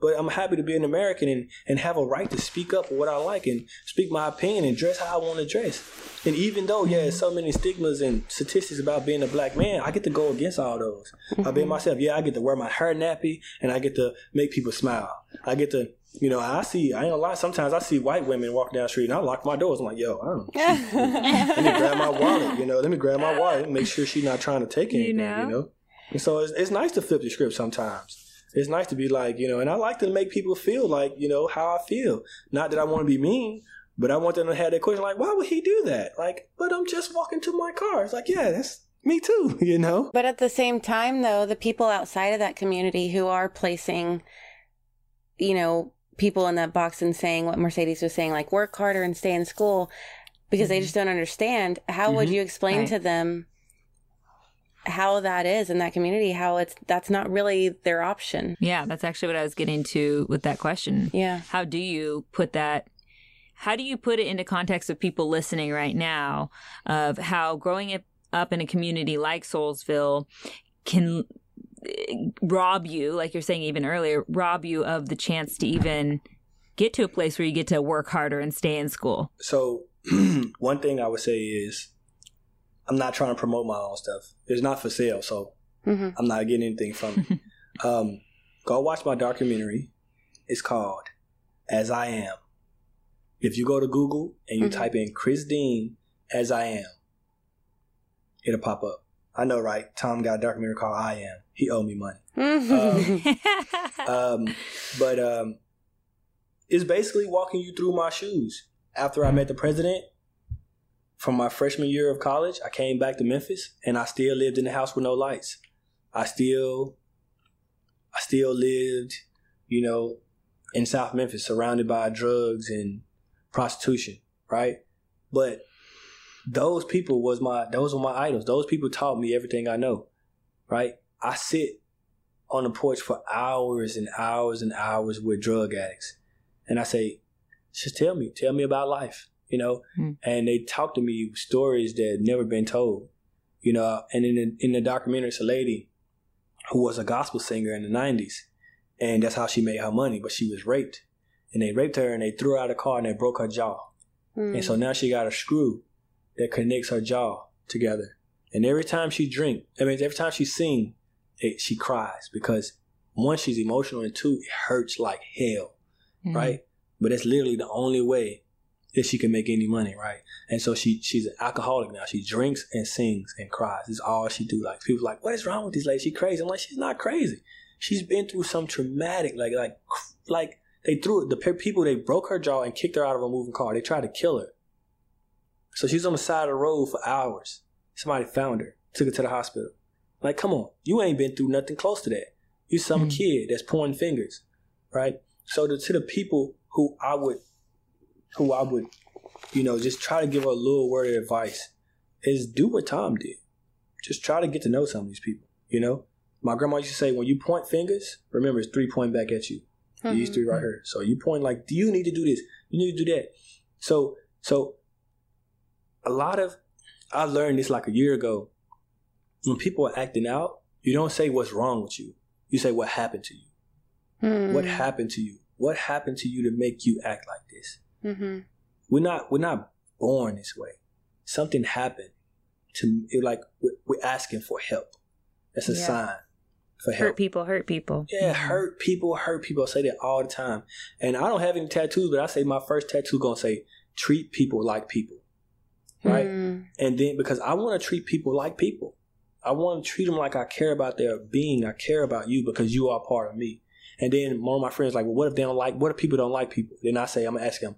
but I'm happy to be an American and, and have a right to speak up for what I like and speak my opinion and dress how I want to dress. And even though, yeah, there's so many stigmas and statistics about being a black man, I get to go against all those. Mm-hmm. I be myself. Yeah, I get to wear my hair nappy and I get to make people smile. I get to, you know, I see, I ain't gonna lie, sometimes I see white women walk down the street and I lock my doors. I'm like, yo, I don't know. Let me grab my wallet, you know, let me grab my wallet and make sure she's not trying to take anything, you know? You know? And so it's, it's nice to flip the script sometimes. It's nice to be like, you know, and I like to make people feel like, you know, how I feel. Not that I want to be mean, but I want them to have that question, like, why would he do that? Like, but I'm just walking to my car. It's like, yeah, that's me too, you know? But at the same time, though, the people outside of that community who are placing, you know, people in that box and saying what Mercedes was saying, like, work harder and stay in school, because mm-hmm. they just don't understand. How mm-hmm. would you explain right. to them how that is in that community, how it's that's not really their option? Yeah, that's actually what I was getting to with that question. Yeah. How do you put that... How do you put it into context of people listening right now, of how growing up in a community like Soulsville can rob you, like you're saying even earlier, rob you of the chance to even get to a place where you get to work harder and stay in school? So one thing I would say is I'm not trying to promote my own stuff. It's not for sale, so mm-hmm. I'm not getting anything from it. um, go watch my documentary. It's called As I Am. If you go to Google and you mm-hmm. type in Chris Dean, As I Am, it'll pop up. I know, right? Tom got a documentary called I Am. He owed me money. Mm-hmm. Um, um, but um, it's basically walking you through my shoes. After I met the president, from my freshman year of college, I came back to Memphis, and I still lived in the house with no lights. I still, I still lived, you know, in South Memphis, surrounded by drugs and prostitution, right? But those people was my those were my idols. Those people taught me everything I know, right? I sit on the porch for hours and hours and hours with drug addicts, and I say, just tell me tell me about life, you know? Mm. And they talk to me stories that had never been told. you know. And in the, in the documentary, it's a lady who was a gospel singer in the nineties, and that's how she made her money. But she was raped, and they raped her, and they threw her out of the car, and they broke her jaw. Mm. And so now she got a screw that connects her jaw together. And every time she drink, I mean, every time she sing, it, she cries, because one, she's emotional, and two, it hurts like hell, mm. right? But that's literally the only way that she can make any money, right? And so she she's an alcoholic now. She drinks and sings and cries. It's all she do. Like, people are like, what is wrong with this lady? She crazy. I'm like, she's not crazy. She's been through some traumatic, like, like, like they threw it. The people, they broke her jaw and kicked her out of a moving car. They tried to kill her. So she's on the side of the road for hours. Somebody found her, took her to the hospital. Like, come on, you ain't been through nothing close to that. You some mm-hmm. kid that's pointing fingers, right? So to, to the people who I would, who I would, you know, just try to give a little word of advice is do what Tom did. Just try to get to know some of these people, you know? My grandma used to say, when you point fingers, remember, it's three pointing back at you. Mm-hmm. These three right here. So you point like, do you need to do this? You need to do that. So, so a lot of, I learned this like a year ago. When people are acting out, you don't say what's wrong with you. You say what happened to you. Mm-hmm. What happened to you? What happened to you to make you act like this? Mm-hmm. We're not we're not born this way. Something happened to it, like we're, we're asking for help. That's a yeah. sign for help. Hurt people, hurt people. Yeah, mm-hmm. hurt people, hurt people. I say that all the time. And I don't have any tattoos, but I say my first tattoo gonna say treat people like people, right? Mm-hmm. And then because I want to treat people like people. I want to treat them like I care about their being. I care about you because you are part of me. And then one of my friends like, well, what if they don't like, what if people don't like people? Then I say, I'm going to ask them,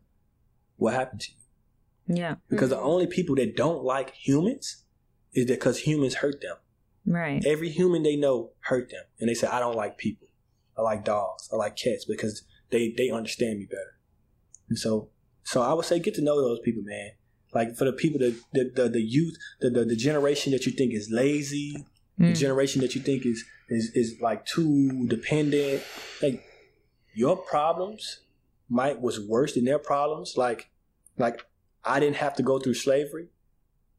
what happened to you? Yeah. Because mm-hmm. the only people that don't like humans is that because humans hurt them. Right. Every human they know hurt them. And they say, I don't like people. I like dogs. I like cats because they, they understand me better. And so, so I would say, get to know those people, man. Like for the people, that, the, the, the youth, the, the, the generation that you think is lazy, mm. the generation that you think is, is, is like too dependent. Like your problems might was worse than their problems. Like, like I didn't have to go through slavery,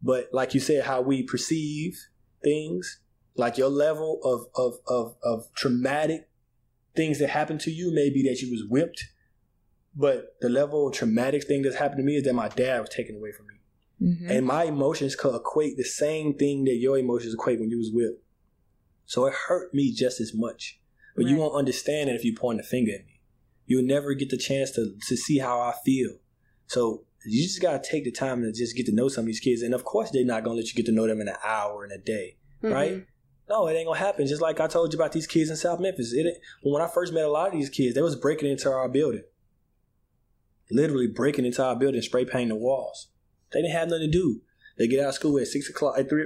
but like you said, how we perceive things, like your level of, of, of, of traumatic things that happened to you, maybe that you was whipped. But the level of traumatic thing that's happened to me is that my dad was taken away from me. Mm-hmm. And my emotions could equate the same thing that your emotions equate when you was whipped. So it hurt me just as much. But right. you won't understand it if you point a finger at me. You'll never get the chance to, to see how I feel. So you just got to take the time to just get to know some of these kids. And of course, they're not going to let you get to know them in an hour, in a day, mm-hmm. right? No, it ain't going to happen. Just like I told you about these kids in South Memphis. It, when I first met a lot of these kids, they was breaking into our building. Literally breaking into our building, spray painting the walls. They didn't have nothing to do. They get out of school at six o'clock, at three,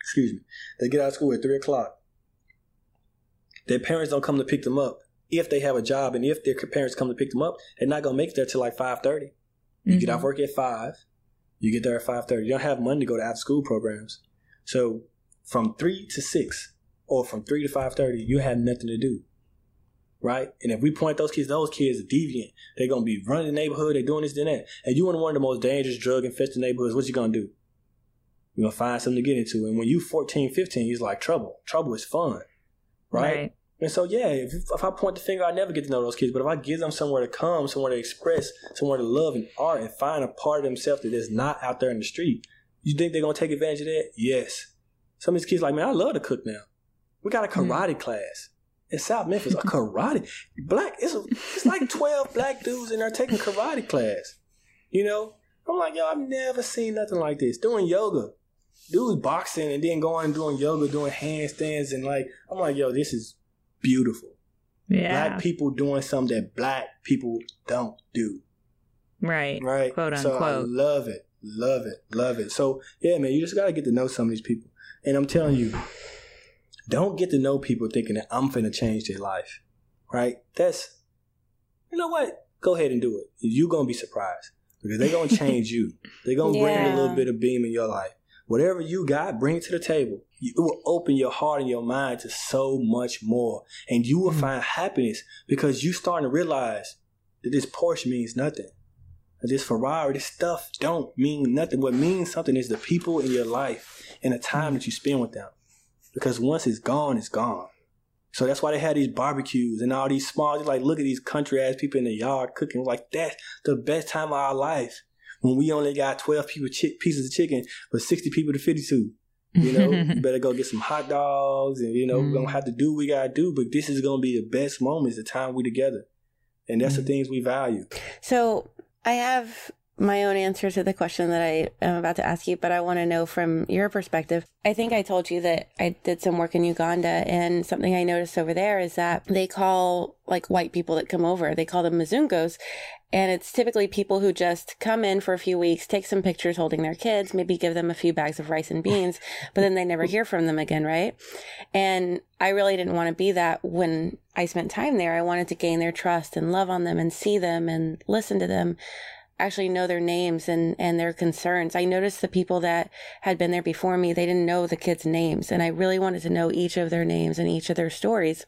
excuse me. They get out of school at three o'clock. Their parents don't come to pick them up. If they have a job and if their parents come to pick them up, they're not going to make it there till like five thirty. You mm-hmm. get off work at five. You get there at five thirty. You don't have money to go to after school programs. So from three to six or from three to five thirty, you have nothing to do. Right? And if we point those kids, those kids are deviant. They're going to be running the neighborhood. They're doing this, then that. And you in one of the most dangerous drug-infested neighborhoods, what you going to do? You're going to find something to get into. And when you fourteen, fifteen, you're like, trouble. Trouble is fun. Right? right. And so, yeah, if, if I point the finger, I never get to know those kids. But if I give them somewhere to come, somewhere to express, somewhere to love and art and find a part of themselves that is not out there in the street, you think they're going to take advantage of that? Yes. Some of these kids are like, man, I love to cook now. We got a karate mm-hmm. class. In South Memphis, a karate black it's, a, it's like twelve black dudes in there taking karate class. You know, I'm like, yo, I've never seen nothing like this. Doing yoga, dudes boxing and then going and doing yoga, doing handstands and like, I'm like, yo, this is beautiful. Yeah, black people doing something that black people don't do. Right, right. Quote unquote. So I love it, love it, love it. So yeah, man, you just gotta get to know some of these people, and I'm telling you. Don't get to know people thinking that I'm finna change their life, right? That's, you know what? Go ahead and do it. You're going to be surprised because they're going to change you. They're going to yeah. bring a little bit of beam in your life. Whatever you got, bring it to the table. It will open your heart and your mind to so much more. And you will mm-hmm. find happiness because you're starting to realize that this Porsche means nothing. this Ferrari, this stuff don't mean nothing. What means something is the people in your life and the time that you spend with them. Because once it's gone, it's gone. So that's why they had these barbecues and all these small, like, look at these country ass people in the yard cooking. Like, that's the best time of our life. When we only got twelve people chi- pieces of chicken, but sixty people to fifty-two. You know, you better go get some hot dogs and, you know, mm. we're going to have to do what we got to do. But this is going to be the best moments, the time we together. And that's mm. the things we value. So I have my own answer to the question that I am about to ask you, but I want to know from your perspective. I think I told you that I did some work in Uganda, and something I noticed over there is that they call, like, white people that come over, they call them Mzungos. And it's typically people who just come in for a few weeks, take some pictures holding their kids, maybe give them a few bags of rice and beans, but then they never hear from them again, right? And I really didn't want to be that when I spent time there. I wanted to gain their trust and love on them and see them and listen to them, actually know their names and, and their concerns. I noticed the people that had been there before me, they didn't know the kids' names. And I really wanted to know each of their names and each of their stories.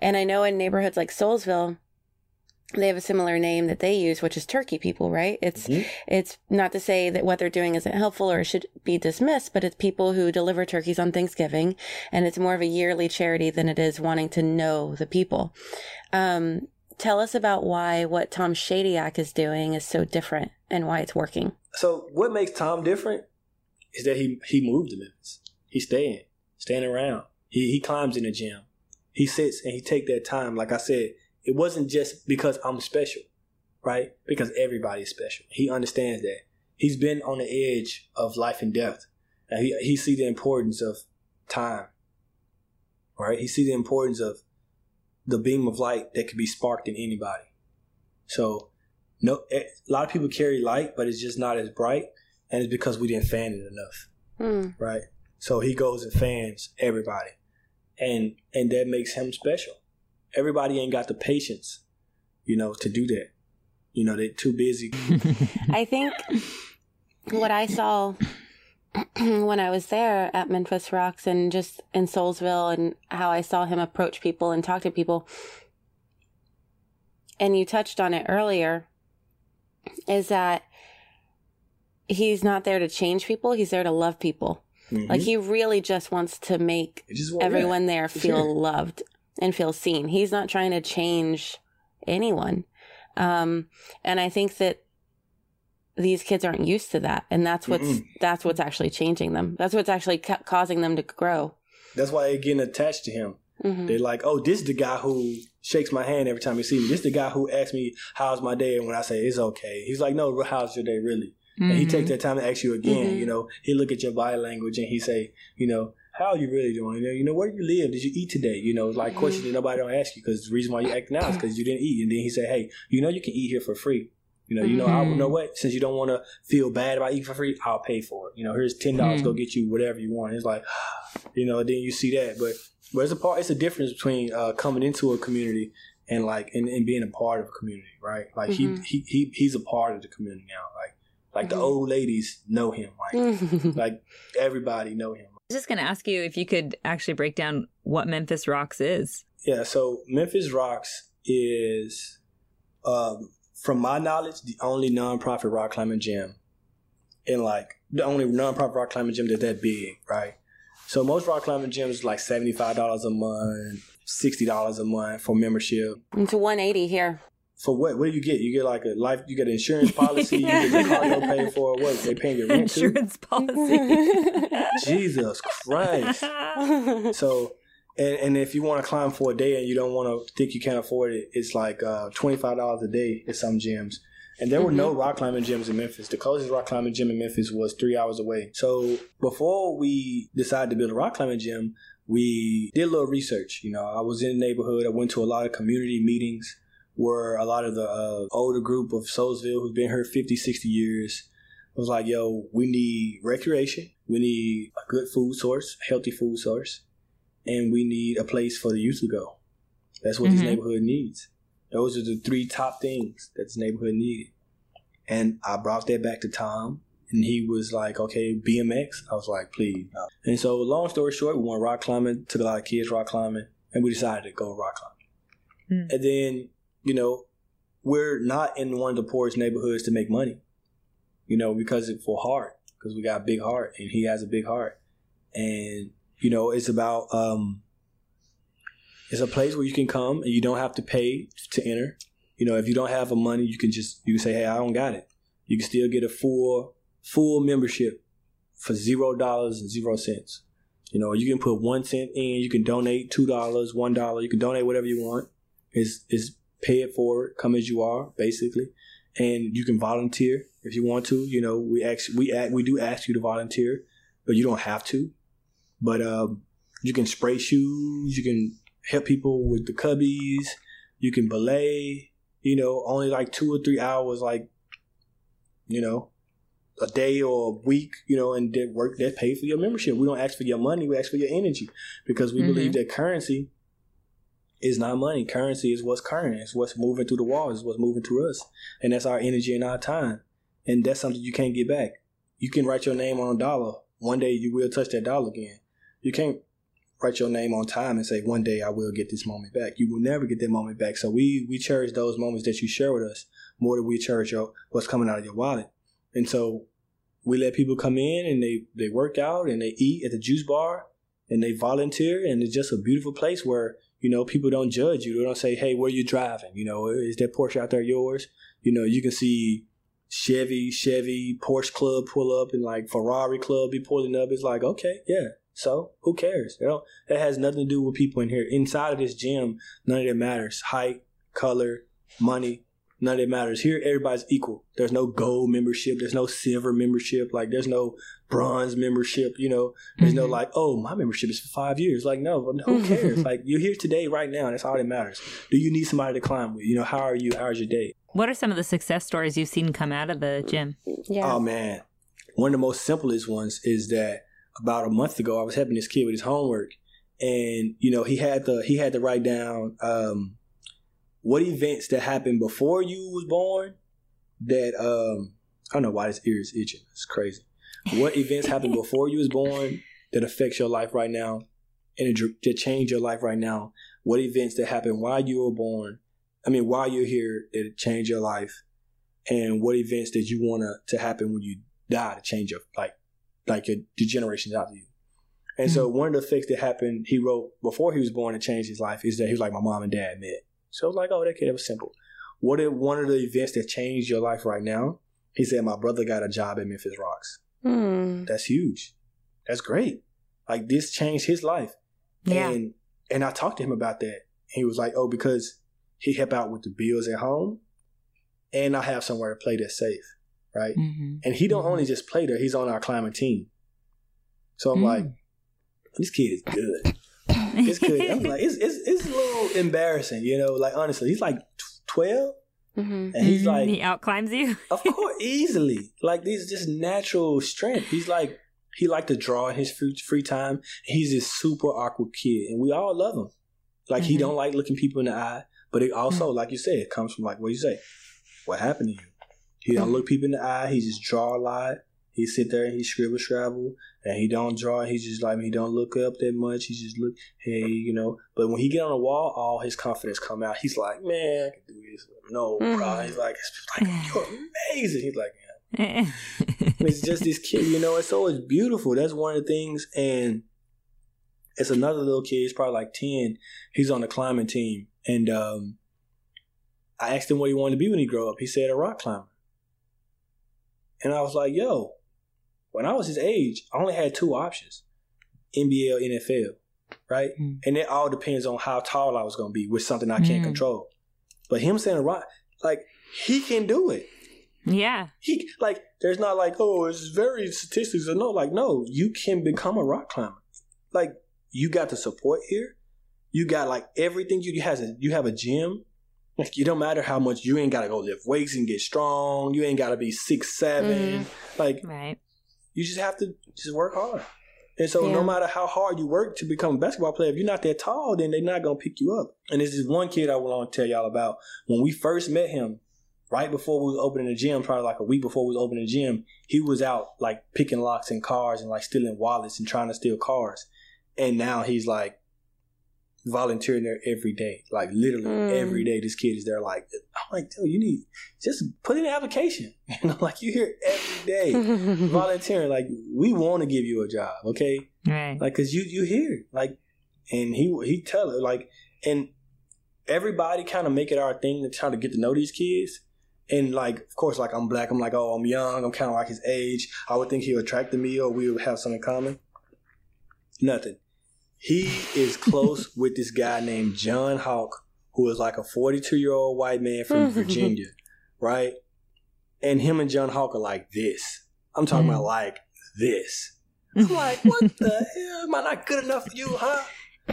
And I know in neighborhoods like Soulsville, they have a similar name that they use, which is Turkey people, right? It's mm-hmm. it's not to say that what they're doing isn't helpful or should be dismissed, but it's people who deliver turkeys on Thanksgiving, and it's more of a yearly charity than it is wanting to know the people. Um, tell us about why what Tom Shadyac is doing is so different and why it's working. So what makes Tom different is that he he moved to Memphis. He's staying, staying around. He he climbs in the gym. He sits and he take that time, like I said. It wasn't just because I'm special, right? Because everybody's special. He understands that. He's been on the edge of life and death. And he, he sees the importance of time, right? He sees the importance of the beam of light that can be sparked in anybody. So no, a lot of people carry light, but it's just not as bright. And it's because we didn't fan it enough, mm. right? So he goes and fans everybody. And, and that makes him special. Everybody ain't got the patience, you know, to do that. You know, they're too busy. I think what I saw when I was there at Memphis Rox and just in Soulsville, and how I saw him approach people and talk to people, and you touched on it earlier, is that he's not there to change people. He's there to love people. Mm-hmm. Like, he really just wants to make what, everyone yeah. there feel yeah. loved. And feel seen. He's not trying to change anyone. Um, and I think that these kids aren't used to that. And that's what's Mm-mm. that's what's actually changing them. That's what's actually ca- causing them to grow. That's why they're getting attached to him. Mm-hmm. They're like, oh, this is the guy who shakes my hand every time he sees me. This is the guy who asks me, how's my day? And when I say, it's okay. He's like, no, how's your day really? Mm-hmm. And he takes that time to ask you again. Mm-hmm. You know, he look at your body language and he say, you know, how are you really doing? You know, where do you live? Did you eat today? You know, like questions that nobody don't ask you, because the reason why you act now is because you didn't eat. And then he said, hey, you know, you can eat here for free. You know, mm-hmm. you know, I, you know what? Since you don't want to feel bad about eating for free, I'll pay for it. You know, here's ten dollars. Mm-hmm. Go get you whatever you want. It's like, you know, then you see that. But, but it's a part. It's a difference between uh, coming into a community and like and, and being a part of a community, right? Like mm-hmm. he, he he he's a part of the community now. Like like mm-hmm. the old ladies know him. Like like everybody know him. I was just going to ask you if you could actually break down what Memphis Rox is. Yeah, so Memphis Rox is, um, from my knowledge, the only nonprofit rock climbing gym, and like the only nonprofit rock climbing gym that's that big, right? So most rock climbing gyms like seventy-five dollars a month, sixty dollars a month for membership. It's one hundred eighty dollars here. For what? What do you get? You get like a life, you get an insurance policy, yeah. you get the car you're paying for, what? They paying your rent too? Insurance policy. Jesus Christ. So, and, and if you want to climb for a day and you don't want to think you can't afford it, it's like uh, twenty-five dollars a day at some gyms. And there mm-hmm. were no rock climbing gyms in Memphis. The closest rock climbing gym in Memphis was three hours away. So before we decided to build a rock climbing gym, we did a little research. You know, I was in the neighborhood. I went to a lot of community meetings, where a lot of the uh, older group of Soulsville who's been here fifty, sixty years was like, yo, we need recreation. We need a good food source, a healthy food source. And we need a place for the youth to go. That's what mm-hmm. this neighborhood needs. Those are the three top things that this neighborhood needed. And I brought that back to Tom. And he was like, okay, B M X. I was like, please. No. And so long story short, we went rock climbing, took a lot of kids rock climbing, and we decided to go rock climbing. Mm. And then, you know, we're not in one of the poorest neighborhoods to make money, you know, because it's for heart, because we got a big heart and he has a big heart. And, you know, it's about, um, it's a place where you can come and you don't have to pay to enter. You know, if you don't have the money, you can just, you can say, hey, I don't got it. You can still get a full, full membership for zero dollars and zero cents. You know, you can put one cent in, you can donate two dollars, one dollar, you can donate whatever you want. It's, it's pay it forward, come as you are, basically. And you can volunteer if you want to. You know, we ask, we act, we do ask you to volunteer, but you don't have to. But um, you can spray shoes, you can help people with the cubbies, you can belay. You know, only like two or three hours, like, you know, a day or a week, you know, and that work that pay for your membership. We don't ask for your money, we ask for your energy, because we mm-hmm. believe that currency is not money. Currency is what's current. It's what's moving through the walls. It's what's moving through us. And that's our energy and our time. And that's something you can't get back. You can write your name on a dollar. One day you will touch that dollar again. You can't write your name on time and say, one day I will get this moment back. You will never get that moment back. So we, we cherish those moments that you share with us more than we cherish your, what's coming out of your wallet. And so we let people come in and they, they work out and they eat at the juice bar and they volunteer. And it's just a beautiful place where, you know, people don't judge you. They don't say, hey, where you driving? You know, is that Porsche out there yours? You know, you can see Chevy, Chevy, Porsche Club pull up and like Ferrari Club be pulling up. It's like, okay, yeah. So who cares? You know, that has nothing to do with people in here. Inside of this gym, none of that matters. Height, color, money, none of that matters. Here, everybody's equal. There's no gold membership. There's no silver membership. Like, there's no bronze membership. You know, there's mm-hmm. no like, oh, my membership is for five years. Like, no, who cares? Like, you're here today, right now. And that's all that matters. Do you need somebody to climb with? You know, how are you? How's your day? What are some of the success stories you've seen come out of the gym? Yeah. Oh, man. One of the most simplest ones is that about a month ago, I was helping this kid with his homework, and you know he had the he had to write down um, what events that happened before you was born. That um, I don't know why this ear is itching. It's crazy. What events happened before you was born that affects your life right now, and that change your life right now? What events that happened while you were born? I mean, while you're here, that change your life, and what events that you want to happen when you die to change your life. Like your generations after you. And mm-hmm. so one of the things that happened, he wrote before he was born and changed his life, is that he was like, my mom and dad met. So I was like, oh, that kid, that was simple. What if one of the events that changed your life right now? He said, my brother got a job at Memphis Rox. Mm. That's huge. That's great. Like, this changed his life. Yeah. And and I talked to him about that. He was like, oh, because he helped out with the bills at home and I have somewhere to play that's safe. Right. Mm-hmm. And he don't mm-hmm. only just play there. He's on our climbing team. So I'm mm. like, this kid is good. This kid, I'm like, it's, it's, it's a little embarrassing, you know, like, honestly, he's like twelve mm-hmm. and he's mm-hmm. like, he outclimbs you. Of course, easily. Like, this is just natural strength. He's like, he liked to draw in his free, free time. He's this super awkward kid and we all love him. Like, mm-hmm. he don't like looking people in the eye, but it also, mm-hmm. like you said, it comes from like, what you say, what happened to you? He don't look people in the eye. He just draw a lot. He sit there and he scribble, scribble, and he don't draw. He just like, he don't look up that much. He just look, hey, you know. But when he get on the wall, all his confidence come out. He's like, man, I can do this. No mm-hmm. problem. He's like, like, you're amazing. He's like, yeah. It's just this kid, you know. It's always beautiful. That's one of the things. And it's another little kid. He's probably like ten. He's on the climbing team. And um, I asked him what he wanted to be when he grew up. He said a rock climber. And I was like, yo, when I was his age, I only had two options, N B A or N F L, right? Mm. And it all depends on how tall I was going to be, which is something I can't mm. control. But him saying a rock, like, he can do it. Yeah. He Like, there's not like, oh, it's very statistics. Or no, like, no, you can become a rock climber. Like, you got the support here. You got, like, everything. You, you, has a, you have a gym. Like, it don't matter how much. You ain't got to go lift weights and get strong. You ain't got to be six seven. Mm. Like, right. You just have to just work hard. And so yeah. no matter how hard you work to become a basketball player, if you're not that tall, then they're not going to pick you up. And this is one kid I want to tell y'all about. When we first met him, right before we was opening the gym, probably like a week before we was opening the gym, he was out, like, picking locks in cars and, like, stealing wallets and trying to steal cars. And now he's, like, volunteering there every day. Like, literally mm. every day this kid is there. Like, I'm like, dude, you need, just put in an application. You know, like, you're here every day volunteering. Like, we want to give you a job, okay? Right. Like, because you, you here. Like, and he, he tell her, like, and everybody kind of make it our thing to try to get to know these kids. And, like, of course, like, I'm black. I'm like, oh, I'm young. I'm kind of like his age. I would think he would attract to me or we would have something in common. Nothing. He is close with this guy named John Hawk, who is like a forty-two-year-old white man from Virginia, right? And him and John Hawk are like this. I'm talking about like this. I'm like, what the hell? Am I not good enough for you, huh?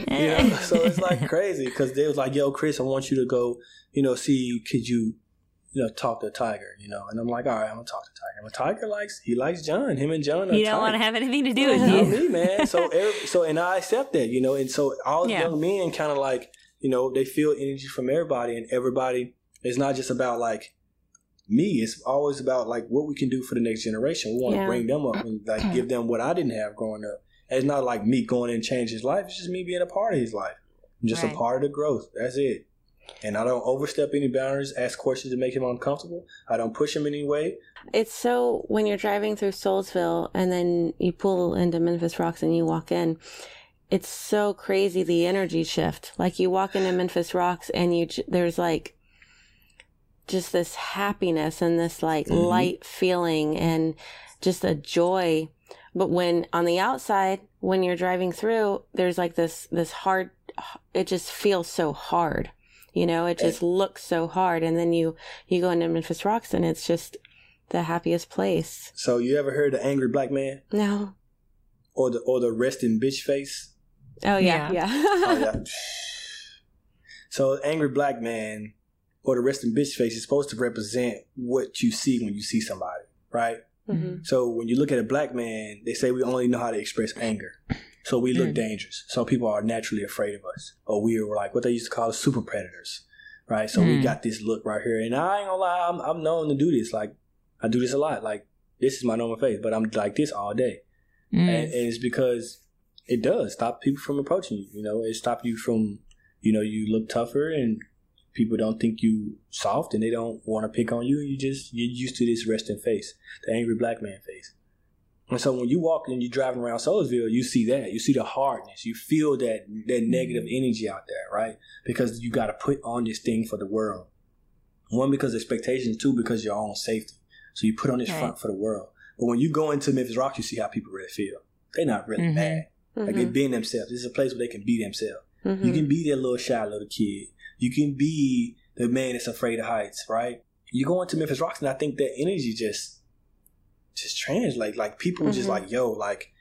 You know? So it's like crazy because they was like, yo, Chris, I want you to go, you know, see, could you, you know, talk to Tiger, you know? And I'm like, all right, I'm going to talk to Tiger. But Tiger likes, he likes John. Him and John are You don't want to have anything to do with you. Me, man. So, every, so, and I accept that, you know? And so all yeah. young men kind of like, you know, they feel energy from everybody and everybody. It's not just about like me. It's always about like what we can do for the next generation. We want to yeah. bring them up and like give them what I didn't have growing up. And it's not like me going in and changing his life. It's just me being a part of his life. I'm just right. a part of the growth. That's it. And I don't overstep any boundaries, ask questions that make him uncomfortable. I don't push him anyway. It's so, when you're driving through Soulsville and then you pull into Memphis Rox and you walk in, it's so crazy, the energy shift. Like, you walk into Memphis Rox and you there's, like, just this happiness and this, like, mm-hmm. light feeling and just a joy. But when, on the outside, when you're driving through, there's, like, this this hard, it just feels so hard. You know, it just looks so hard. And then you, you go into Memphis Rox and it's just the happiest place. So you ever heard the angry black man? No. Or the or the resting bitch face? Oh, yeah. Yeah. yeah. oh, yeah. So angry black man or the resting bitch face is supposed to represent what you see when you see somebody, right? Mm-hmm. So when you look at a black man, they say we only know how to express anger. So we look mm. dangerous. So people are naturally afraid of us. Or we are like what they used to call super predators, right? So mm. we got this look right here. And I ain't gonna lie, I'm, I'm known to do this. Like, I do this a lot. Like, this is my normal face, but I'm like this all day. Mm. And, and it's because it does stop people from approaching you. You know, it stops you from, you know, you look tougher and people don't think you soft and they don't want to pick on you. You just, you're used to this resting face, the angry black man face. And so when you walk and you're driving around Soulsville, you see that. You see the hardness. You feel that that negative energy out there, right? Because you got to put on this thing for the world. One, because expectations. Two, because your own safety. So you put on this right. front for the world. But when you go into Memphis Rox, you see how people really feel. They're not really mm-hmm. mad. Like, mm-hmm. they're being themselves. This is a place where they can be themselves. Mm-hmm. You can be that little shy little kid. You can be the man that's afraid of heights, right? You go into Memphis Rox, and I think that energy just... just translate. Like, people mm-hmm. just like, yo, like,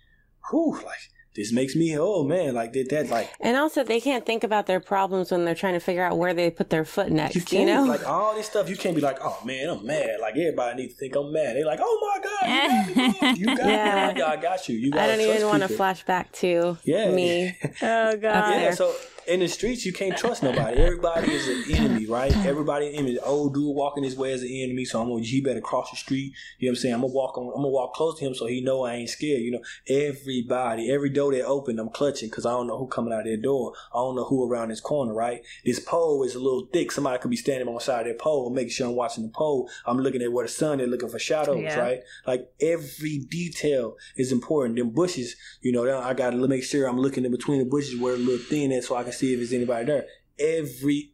whew, like, this makes me, oh man, like, did that, like. And also, they can't think about their problems when they're trying to figure out where they put their foot next, you, you know? Like, all this stuff, you can't be like, oh man, I'm mad. Like, everybody needs to think I'm mad. They're like, oh my God, you got me, you got yeah. me, I got you. You got I don't even want to flash back to yeah. me. Oh God. Yeah, so in the streets, you can't trust nobody. Everybody is an enemy, right? Everybody an enemy. The old dude walking his way is an enemy, so I'm gonna, he better cross the street. You know what I'm saying? I'm gonna walk on, I'm gonna walk close to him so he know I ain't scared. You know, everybody, every door they open, I'm clutching because I don't know who coming out of their door. I don't know who around this corner, right? This pole is a little thick. Somebody could be standing on the side of their pole. Make sure I'm watching the pole. I'm looking at where the sun. They're looking for shadows, yeah. right? Like, every detail is important. Them bushes, you know, I gotta make sure I'm looking in between the bushes where the little thin is so I can see if there's anybody there. Every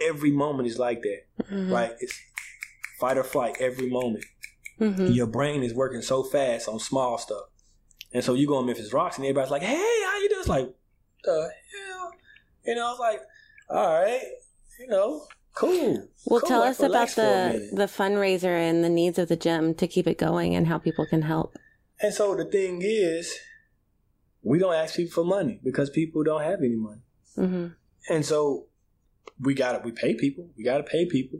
every moment is like that, mm-hmm. right? It's fight or flight every moment. Mm-hmm. Your brain is working so fast on small stuff. And so you go on Memphis Rox and everybody's like, hey, how you doing? It's like, the hell? You know, I was like, all right, you know, cool. Well, cool. Tell us about the, the fundraiser and the needs of the gym to keep it going and how people can help. And so the thing is, we don't ask people for money because people don't have any money. Mm-hmm. And so we got to, we pay people. We got to pay people.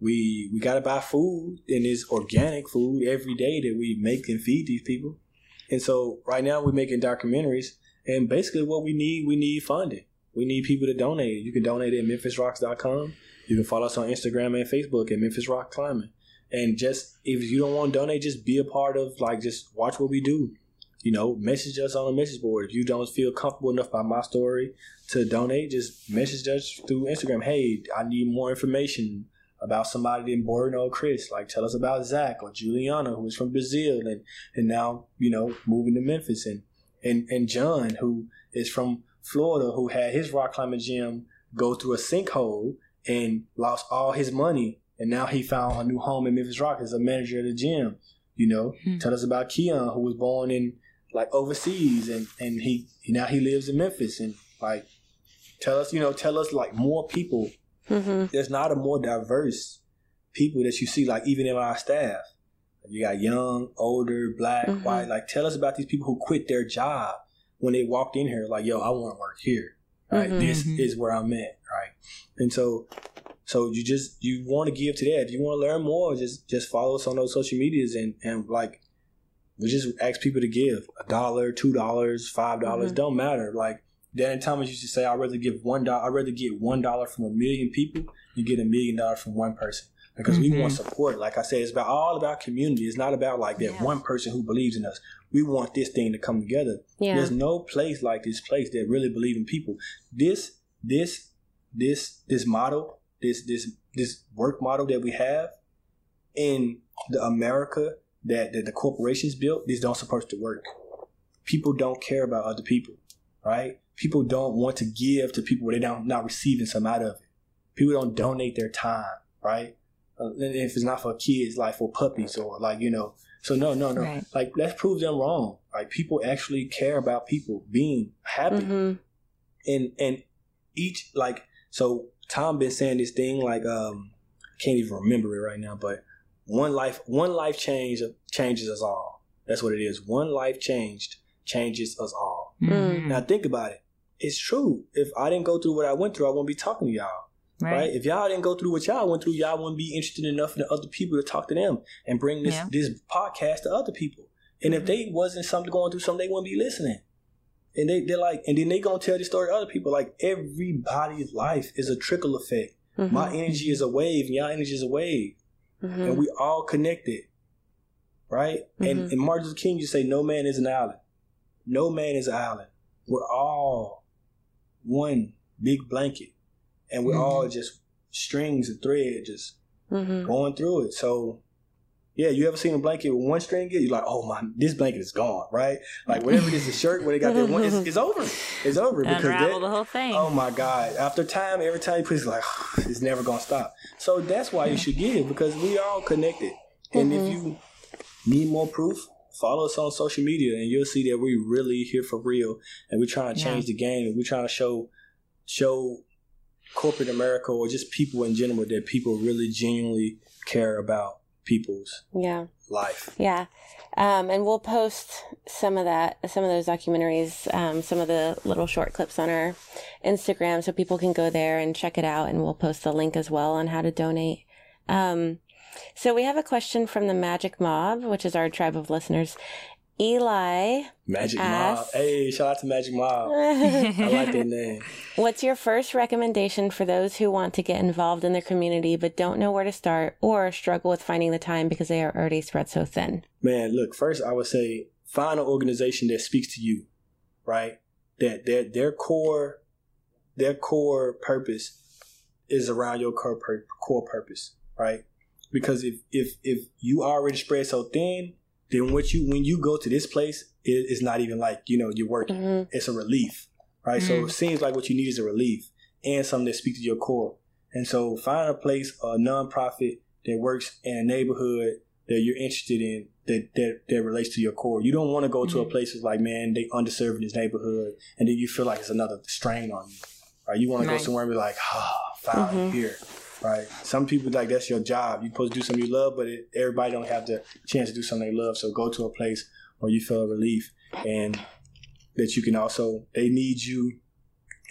We we got to buy food, and it's organic food every day that we make and feed these people. And so right now we're making documentaries, and basically what we need, we need funding. We need people to donate. You can donate at memphis rox dot com. You can follow us on Instagram and Facebook at Memphis Rox Climbing. And just, if you don't want to donate, just be a part of, like, just watch what we do. you know, message us on the message board. If you don't feel comfortable enough by my story to donate, just message us through Instagram. Hey, I need more information about somebody in Borno, Chris. Like, tell us about Zach or Juliana, who is from Brazil and, and now, you know, moving to Memphis. And, and, and John, who is from Florida, who had his rock climbing gym go through a sinkhole and lost all his money. And now he found a new home in Memphis Rox as a manager of the gym. You know, mm-hmm. Tell us about Keon, who was born in, like, overseas, and, and he now he lives in Memphis. And, like, tell us, you know, tell us, like, more people. Mm-hmm. There's not a more diverse people that you see, like, even in our staff. You got young, older, black, mm-hmm. white. Like, tell us about these people who quit their job when they walked in here. Like, yo, I want to work here. Right? Mm-hmm. This is where I'm at. Right? And so... So you just, you want to give to that. If you want to learn more, just just follow us on those social medias, and, and like, we just ask people to give a dollar, two dollars, five dollars, mm-hmm. don't matter. Like Dan Thomas used to say, I'd rather give one dollar, I'd rather get one dollar from a million people than get a million dollars from one person, because mm-hmm. we want support. Like I said, it's about all about community. It's not about like that yeah. one person who believes in us. We want this thing to come together. Yeah. There's no place like this place that really believes in people. This this this this model. This this this work model that we have in the America that, that the corporations built, these don't supposed to work. People don't care about other people, right? People don't want to give to people where they don't not receiving some out of it. People don't donate their time, right? Uh, if it's not for kids, like for puppies or like, you know. So no, no, no. Right. Like, let's prove them wrong. Like, people actually care about people being happy, mm-hmm. and and each like so. Tom been saying this thing like um, can't even remember it right now, but one life, one life change changes us all. That's what it is. One life changed changes us all. Mm. Now think about it. It's true. If I didn't go through what I went through, I wouldn't be talking to y'all, right? right? If y'all didn't go through what y'all went through, y'all wouldn't be interested enough in the other people to talk to them and bring this yeah. this podcast to other people. And mm-hmm. if they wasn't something going through something, they wouldn't be listening. And they, they're like, and then they gonna tell the story to other people. Like, everybody's life is a trickle effect. Mm-hmm. My energy is a wave, and y'all energy is a wave. Mm-hmm. And we all connected. Right? Mm-hmm. And, and Martin Luther King, you say, no man is an island. No man is an island. We're all one big blanket. And we're mm-hmm. all just strings and thread just mm-hmm. going through it. So yeah, you ever seen a blanket with one string? You're like, oh my, this blanket is gone, right? Like, whenever it is, a shirt where they got that one, it's, it's over. It's over. Because unravel that, the whole thing. Oh my God. After time, every time you put it, it's like, it's never going to stop. So that's why you should give, because we are all connected. And mm-hmm. if you need more proof, follow us on social media and you'll see that we're really here for real. And we're trying to change yeah. the game. And we're trying to show, show corporate America or just people in general that people really genuinely care about people's yeah life yeah um and we'll post some of that some of those documentaries, um some of the little short clips on our Instagram, so people can go there and check it out, and we'll post a link as well on how to donate. Um so we have a question from the Majic Mob, which is our tribe of listeners. Eli Majic asks, Mob. Hey, shout out to Majic Mob. I like that name. What's your first recommendation for those who want to get involved in their community but don't know where to start or struggle with finding the time because they are already spread so thin? Man, look, first I would say find an organization that speaks to you, right? That their their core their core purpose is around your core pur- core purpose, right? Because if if if you already spread so thin, then what you when you go to this place, it, it's not even like, you know, you're working. Mm-hmm. It's a relief, right? Mm-hmm. So it seems like what you need is a relief and something that speaks to your core. And so find a place, a nonprofit that works in a neighborhood that you're interested in, that that, that relates to your core. You don't want to go mm-hmm. to a place that's like, man, they underserved in this neighborhood, and then you feel like it's another strain on you. Right? You want nice. to go somewhere and be like, ah, oh, fine, mm-hmm. here. Right. Some people, like, that's your job. You're supposed to do something you love, but it, everybody don't have the chance to do something they love. So go to a place where you feel relief and that you can also, they need you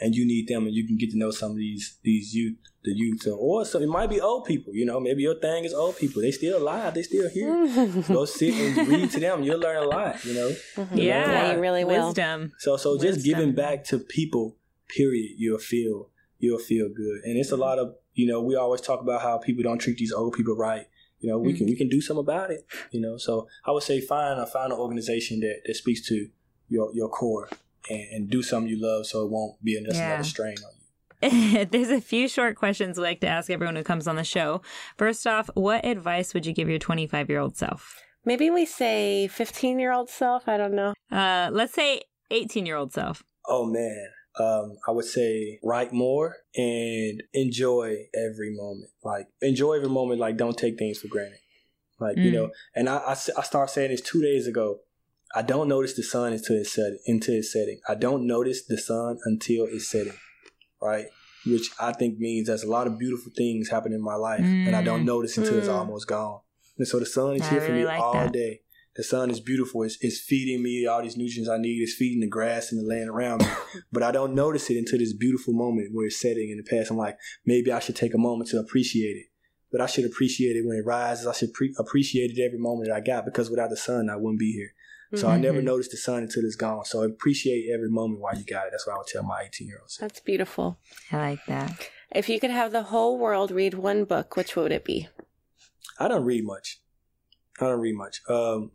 and you need them, and you can get to know some of these, these youth, the youth, or some, it might be old people, you know, maybe your thing is old people. They still alive. They still here. Go sit and read to them. You'll learn a lot, you know? Mm-hmm. Yeah, you really will. Wisdom. So, so just Wisdom. giving back to people, period, you'll feel, you'll feel good. And it's a lot of, you know, we always talk about how people don't treat these old people right. you know, we mm-hmm. can we can do something about it, you know. So I would say find a find an organization that, that speaks to your your core and, and do something you love, so it won't be just yeah. another strain on you. There's a few short questions we like to ask everyone who comes on the show. First off, what advice would you give your twenty-five-year-old self? Maybe we say fifteen-year-old self. I don't know. Uh, let's say eighteen-year-old self. Oh, man. Um, I would say write more and enjoy every moment. Like, enjoy every moment. Like, don't take things for granted. Like, mm. you know, and I, I, I started saying this two days ago. I don't notice the sun until it's, set, until it's setting. I don't notice the sun until it's setting. Right, which I think means there's a lot of beautiful things happening in my life, mm. and I don't notice until mm. it's almost gone. And so the sun is I here really for me like all that. Day. The sun is beautiful. It's, it's feeding me all these nutrients I need. It's feeding the grass and the land around me. But I don't notice it until this beautiful moment where it's setting in the past. I'm like, maybe I should take a moment to appreciate it. But I should appreciate it when it rises. I should pre- appreciate it every moment that I got, because without the sun, I wouldn't be here. So mm-hmm. I never noticed the sun until it's gone. So appreciate every moment while you got it. That's what I would tell my eighteen-year-old. That's beautiful. I like that. If you could have the whole world read one book, which would it be? I don't read much. I don't read much. Um,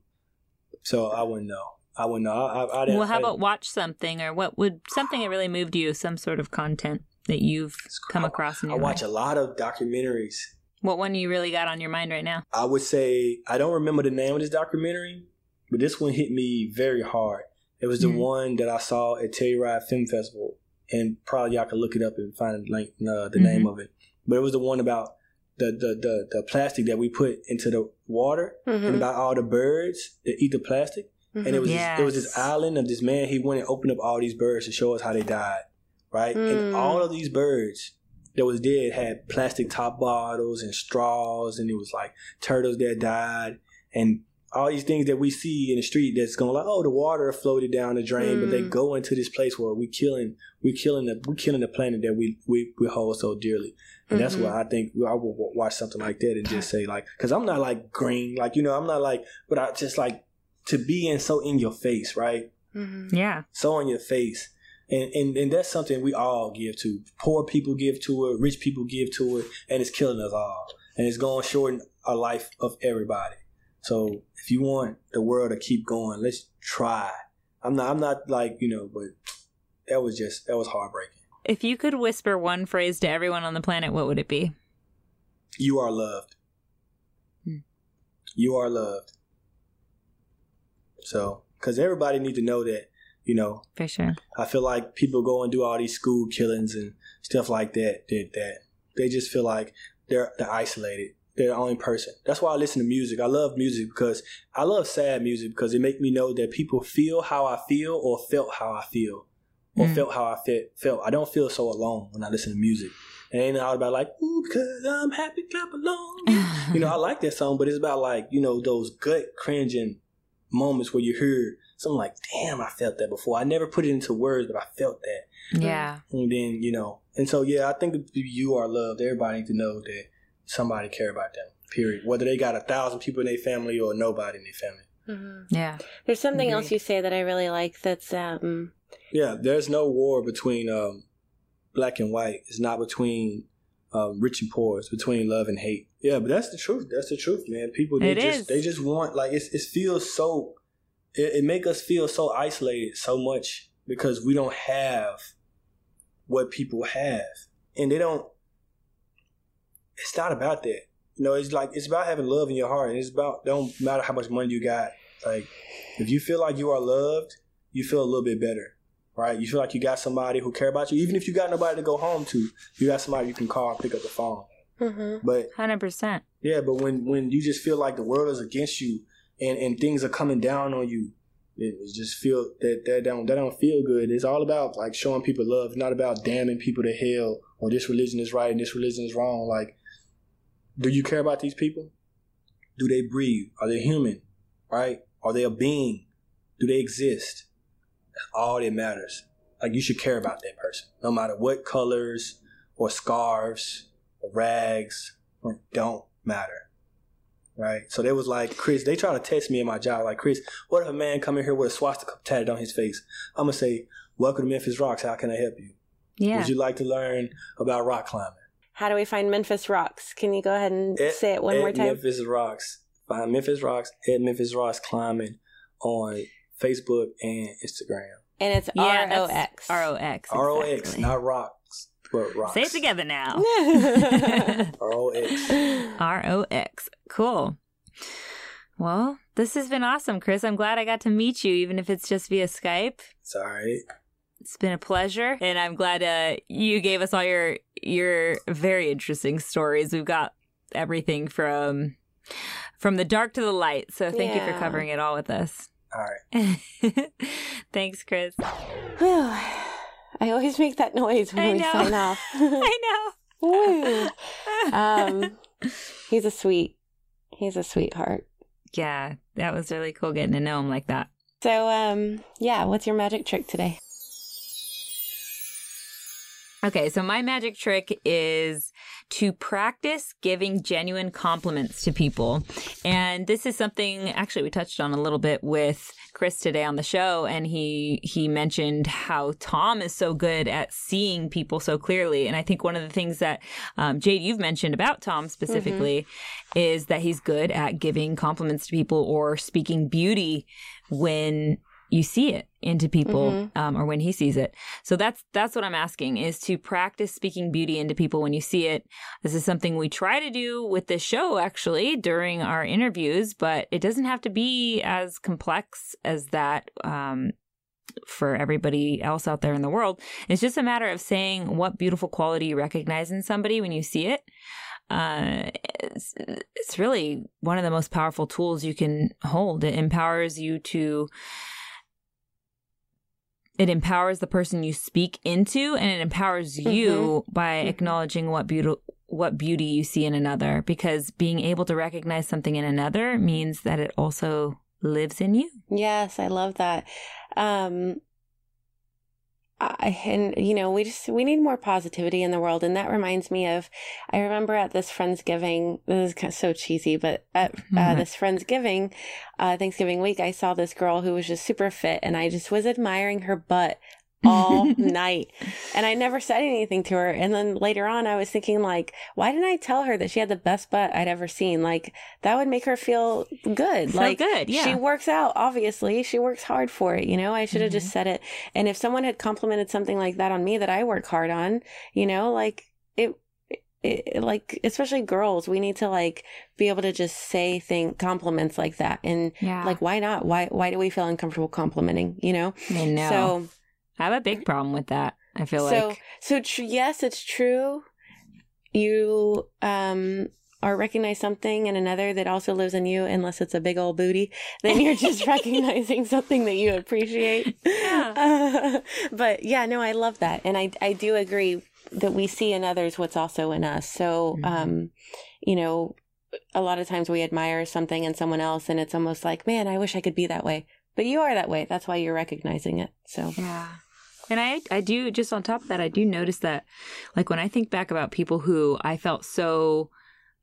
so I wouldn't know. I wouldn't know. I, I, I didn't, well, how I didn't. about watch something, or what would something that really moved you, some sort of content that you've come I, across in your I watch life? A lot of documentaries. What one you really got on your mind right now? I would say, I don't remember the name of this documentary, but this one hit me very hard. It was the mm. one that I saw at Telluride Film Festival, and probably y'all could look it up and find like uh, the mm-hmm. name of it. But it was the one about the the the, the plastic that we put into the water, mm-hmm. and about all the birds that eat the plastic. Mm-hmm. And it was yes. this, it was this island of this man. He went and opened up all these birds to show us how they died, right? Mm. And all of these birds that was dead had plastic top bottles and straws, and it was like turtles that died and all these things that we see in the street that's going like, oh, the water floated down the drain, mm. but they go into this place where we're killing, we're killing the, we're killing the planet that we, we, we hold so dearly. And mm-hmm. that's why I think I will watch something like that and just say like, cause I'm not like green, like, you know, I'm not like, but I just like to be in so in your face, right? Mm-hmm. Yeah. So in your face. And, and and that's something we all give to. Poor people give to it, rich people give to it, and it's killing us all. And it's going to shorten our life of everybody. So if you want the world to keep going, let's try. I'm not, I'm not like, you know, but that was just, that was heartbreaking. If you could whisper one phrase to everyone on the planet, what would it be? You are loved. Hmm. You are loved. So, because everybody needs to know that, you know. For sure. I feel like people go and do all these school killings and stuff like that, that, that they just feel like they're, they're isolated. They're the only person. That's why I listen to music. I love music because I love sad music because it makes me know that people feel how I feel or felt how I feel or mm. felt how I fe- felt. I don't feel so alone when I listen to music. It ain't all about like, ooh, because I'm happy, clap along. You know, I like that song, but it's about like, you know, those gut cringing moments where you hear something like, damn, I felt that before. I never put it into words, but I felt that. Yeah. And then, you know, and so, yeah, I think you are loved. Everybody needs to know that somebody care about them, period. Whether they got a thousand people in their family or nobody in their family. Mm-hmm. Yeah. There's something mm-hmm. else you say that I really like that's... Um... Yeah, there's no war between um, black and white. It's not between um, rich and poor. It's between love and hate. Yeah, but that's the truth. That's the truth, man. People, they it just is. they just want... like it's, It feels so... It, it make us feel so isolated so much because we don't have what people have. And they don't... It's not about that. You know, it's like, it's about having love in your heart. And it's about, don't matter how much money you got. Like, if you feel like you are loved, you feel a little bit better, right? You feel like you got somebody who care about you. Even if you got nobody to go home to, you got somebody you can call and pick up the phone. Mm-hmm. But one hundred percent. Yeah, but when, when you just feel like the world is against you and, and things are coming down on you, it, it just feel that, that, don't, that don't feel good. It's all about, like, showing people love. It's not about damning people to hell or this religion is right and this religion is wrong. Like, do you care about these people? Do they breathe? Are they human? Right? Are they a being? Do they exist? That's all that matters. Like, you should care about that person. No matter what colors or scarves or rags, or don't matter. Right? So they was like, Chris, they try to test me in my job. Like, Chris, what if a man come in here with a swastika tatted on his face? I'm going to say, welcome to Memphis Rox. How can I help you? Yeah. Would you like to learn about rock climbing? How do we find Memphis Rox? Can you go ahead and at, say it one more time? Memphis Rox. Find Memphis Rox at Memphis Rox Climbing on Facebook and Instagram. And it's yeah, R O X. R O X. Exactly. R O X, not rocks, but rocks. Say it together now. R O X. R O X. Cool. Well, this has been awesome, Chris. I'm glad I got to meet you, even if it's just via Skype. It's all right. It's been a pleasure, and I'm glad uh, you gave us all your your very interesting stories. We've got everything from from the dark to the light, so thank yeah. you for covering it all with us. All right. Thanks, Chris. Whew. I always make that noise when I we know. sign off. I know. um, he's a sweet. He's a sweetheart. Yeah, that was really cool getting to know him like that. So, um, yeah, what's your magic trick today? Okay, so my magic trick is to practice giving genuine compliments to people. And this is something, actually, we touched on a little bit with Chris today on the show, and he he mentioned how Tom is so good at seeing people so clearly. And I think one of the things that, um, Jade, you've mentioned about Tom specifically mm-hmm. is that he's good at giving compliments to people or speaking beauty when you see it into people mm-hmm. um, or when he sees it. So that's that's what I'm asking, is to practice speaking beauty into people when you see it. This is something we try to do with this show, actually, during our interviews, but it doesn't have to be as complex as that um, for everybody else out there in the world. It's just a matter of saying what beautiful quality you recognize in somebody when you see it. Uh, it's, it's really one of the most powerful tools you can hold. It empowers you to... It empowers the person you speak into, and it empowers you mm-hmm. by mm-hmm. acknowledging what beauty, what beauty you see in another, because being able to recognize something in another means that it also lives in you. Yes, I love that. Um, I, and, you know, we just we need more positivity in the world. And that reminds me of, I remember at this Friendsgiving, this is kind of so cheesy, but at mm-hmm. uh, this Friendsgiving, uh, Thanksgiving week, I saw this girl who was just super fit, and I just was admiring her butt all night. And I never said anything to her. And then later on, I was thinking, like, why didn't I tell her that she had the best butt I'd ever seen? Like, that would make her feel good. So like, good, yeah. She works out, obviously. She works hard for it, you know? I should have mm-hmm. just said it. And if someone had complimented something like that on me that I work hard on, you know, like, it... It, like, especially girls, we need to like be able to just say thing compliments like that. And yeah. like, why not? Why why do we feel uncomfortable complimenting, you know? I know. So I have a big problem with that. I feel so, like so. Tr- yes, it's true. You um or recognize something in another that also lives in you, unless it's a big old booty. Then you're just recognizing something that you appreciate. Yeah. Uh, but yeah, no, I love that, and I I do agree that we see in others what's also in us. So mm-hmm. um, you know, a lot of times we admire something in someone else, and it's almost like, man, I wish I could be that way. But you are that way. That's why you're recognizing it. So yeah. And I, I do, just on top of that, I do notice that, like, when I think back about people who I felt so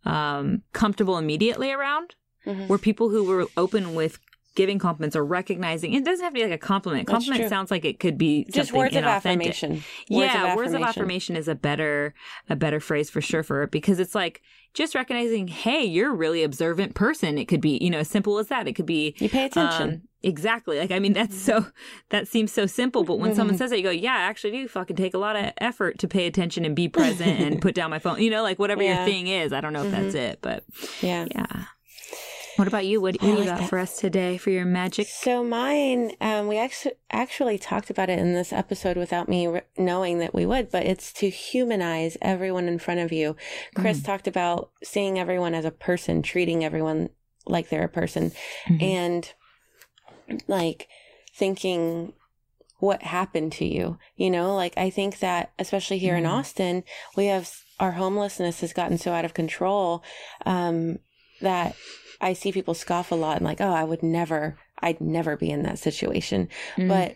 um, comfortable immediately around, mm-hmm. were people who were open with giving compliments or recognizing. It doesn't have to be like a compliment. That's compliment true. Sounds like it could be just something words inauthentic. Of affirmation. Words yeah, of words affirmation. Of affirmation is a better a better phrase for sure for it, because it's like just recognizing, hey, you're a really observant person. It could be, you know, as simple as that. It could be you pay attention. Um, exactly. Like, I mean, that's so that seems so simple, but when mm-hmm. someone says that, you go, yeah, I actually do fucking take a lot of effort to pay attention and be present and put down my phone. You know, like whatever yeah. your thing is. I don't know if mm-hmm. that's it, but yeah. yeah. What about you? What do you like got that. For us today for your magic? So mine, um, we actually actually talked about it in this episode without me re- knowing that we would, but it's to humanize everyone in front of you. Chris mm. talked about seeing everyone as a person, treating everyone like they're a person, mm-hmm. and like thinking what happened to you. You know, like I think that especially here mm. in Austin, we have our homelessness has gotten so out of control um, that. I see people scoff a lot and like, oh, I would never, I'd never be in that situation. Mm-hmm. But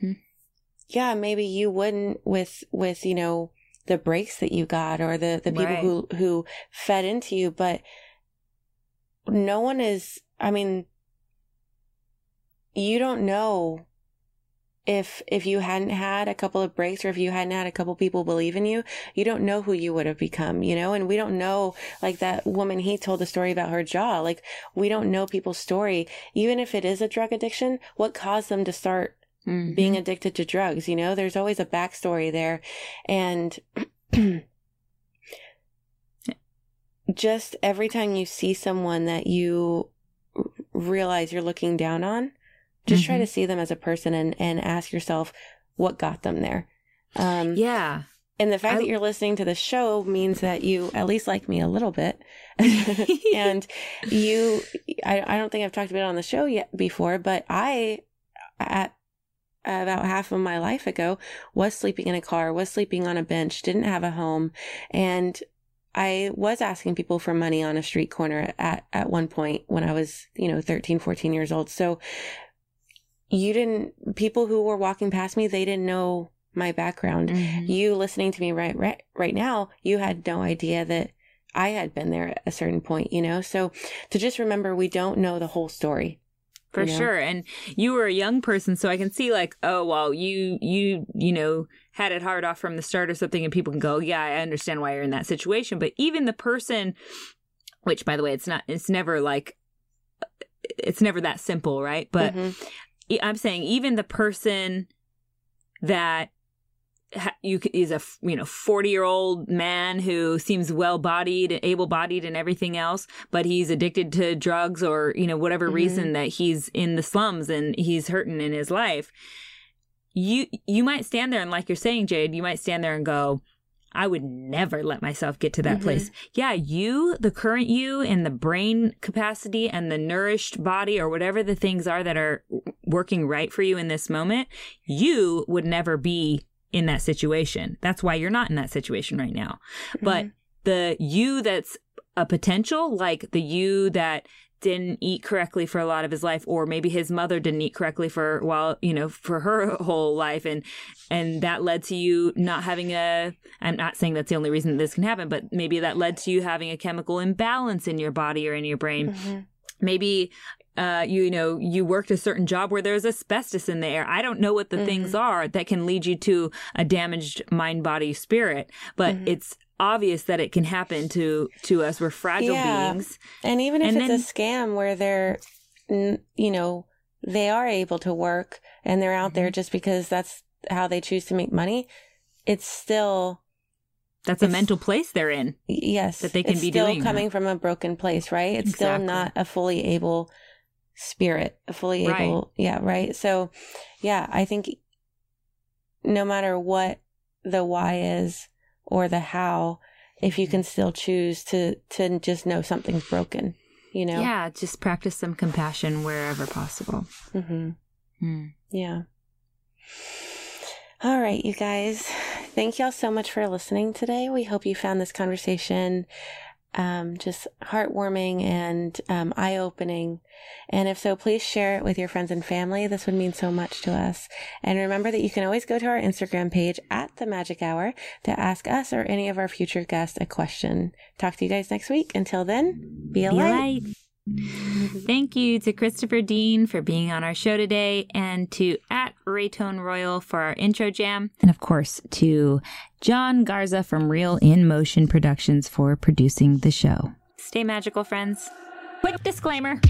yeah, maybe you wouldn't with, with, you know, the breaks that you got or the, the people right. who, who fed into you, but no one is, I mean, you don't know if if you hadn't had a couple of breaks, or if you hadn't had a couple people believe in you, you don't know who you would have become, you know? And we don't know, like that woman, he told the story about her jaw. Like, we don't know people's story. Even if it is a drug addiction, what caused them to start mm-hmm. being addicted to drugs? You know, there's always a backstory there. And just every time you see someone that you realize you're looking down on, just mm-hmm. try to see them as a person and, and ask yourself what got them there. Um, yeah. And the fact I... that you're listening to the show means that you at least like me a little bit. And you, I, I don't think I've talked about it on the show yet before, but I, at about half of my life ago, was sleeping in a car, was sleeping on a bench, didn't have a home. And I was asking people for money on a street corner at, at one point when I was, you know, thirteen, fourteen years old. So you didn't, people who were walking past me, they didn't know my background. Mm-hmm. You listening to me right, right, right now, you had no idea that I had been there at a certain point, you know? So to just remember, we don't know the whole story. For you know? Sure. And you were a young person, so I can see like, oh, well, you, you, you know, had it hard off from the start or something, and people can go, yeah, I understand why you're in that situation. But even the person, which by the way, it's not, it's never like, it's never that simple, right? But mm-hmm. I'm saying even the person that ha- you is a, you know, forty year old man who seems well bodied, able bodied and everything else, but he's addicted to drugs or, you know, whatever mm-hmm. reason that he's in the slums and he's hurting in his life. You you might stand there and like you're saying, Jade, you might stand there and go, I would never let myself get to that mm-hmm. place. Yeah, you, the current you and the brain capacity and the nourished body or whatever the things are that are working right for you in this moment, you would never be in that situation. That's why you're not in that situation right now. Mm-hmm. But the you that's a potential, like the you that didn't eat correctly for a lot of his life, or maybe his mother didn't eat correctly for while well, you know, for her whole life, and and that led to you not having a, I'm not saying that's the only reason this can happen, but maybe that led to you having a chemical imbalance in your body or in your brain. Mm-hmm. Maybe uh you, you know you worked a certain job where there's asbestos in the air. I don't know what the mm-hmm. things are that can lead you to a damaged mind, body, spirit, but mm-hmm. it's obvious that it can happen to to us. We're fragile yeah. beings. And even if and it's then, a scam where they're, you know, they are able to work and they're out mm-hmm. there just because that's how they choose to make money, it's still that's it's, a mental place they're in. Yes, that they can it's be still doing coming that. From a broken place, right? It's exactly. still not a fully able spirit, a fully right. able, yeah, right. So, yeah, I think no matter what the why is, or the how, if you can still choose to to just know something's broken, you know? Yeah, just practice some compassion wherever possible. Mm-hmm. Mm. Yeah. All right, you guys. Thank y'all so much for listening today. We hope you found this conversation um, just heartwarming and um, eye-opening. And if so, please share it with your friends and family. This would mean so much to us. And remember that you can always go to our Instagram page at The Majic Hour to ask us or any of our future guests a question. Talk to you guys next week. Until then, be a light. Thank you to Christopher Dean for being on our show today, and to at Raytone Royal for our intro jam. And of course, to John Garza from Real In Motion Productions for producing the show. Stay magical, friends. Quick disclaimer.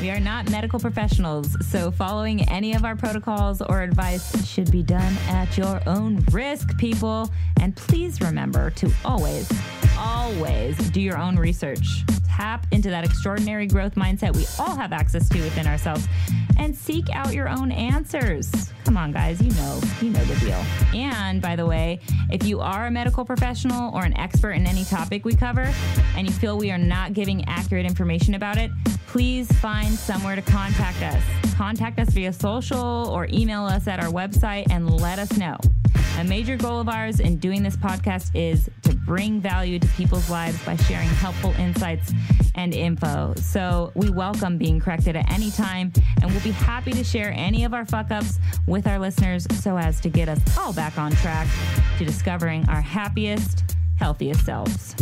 We are not medical professionals, so following any of our protocols or advice should be done at your own risk, people. And please remember to always, always do your own research. Tap into that extraordinary growth mindset we all have access to within ourselves and seek out your own answers. Come on, guys, you know, you know the deal. And by the way, if you are a medical professional or an expert in any topic we cover and you feel we are not giving accurate information about it, please find somewhere to contact us. Contact us via social or email us at our website and let us know. A major goal of ours in doing this podcast is to bring value to people's lives by sharing helpful insights and info. So we welcome being corrected at any time, and we'll be happy to share any of our fuck-ups with our listeners so as to get us all back on track to discovering our happiest, healthiest selves.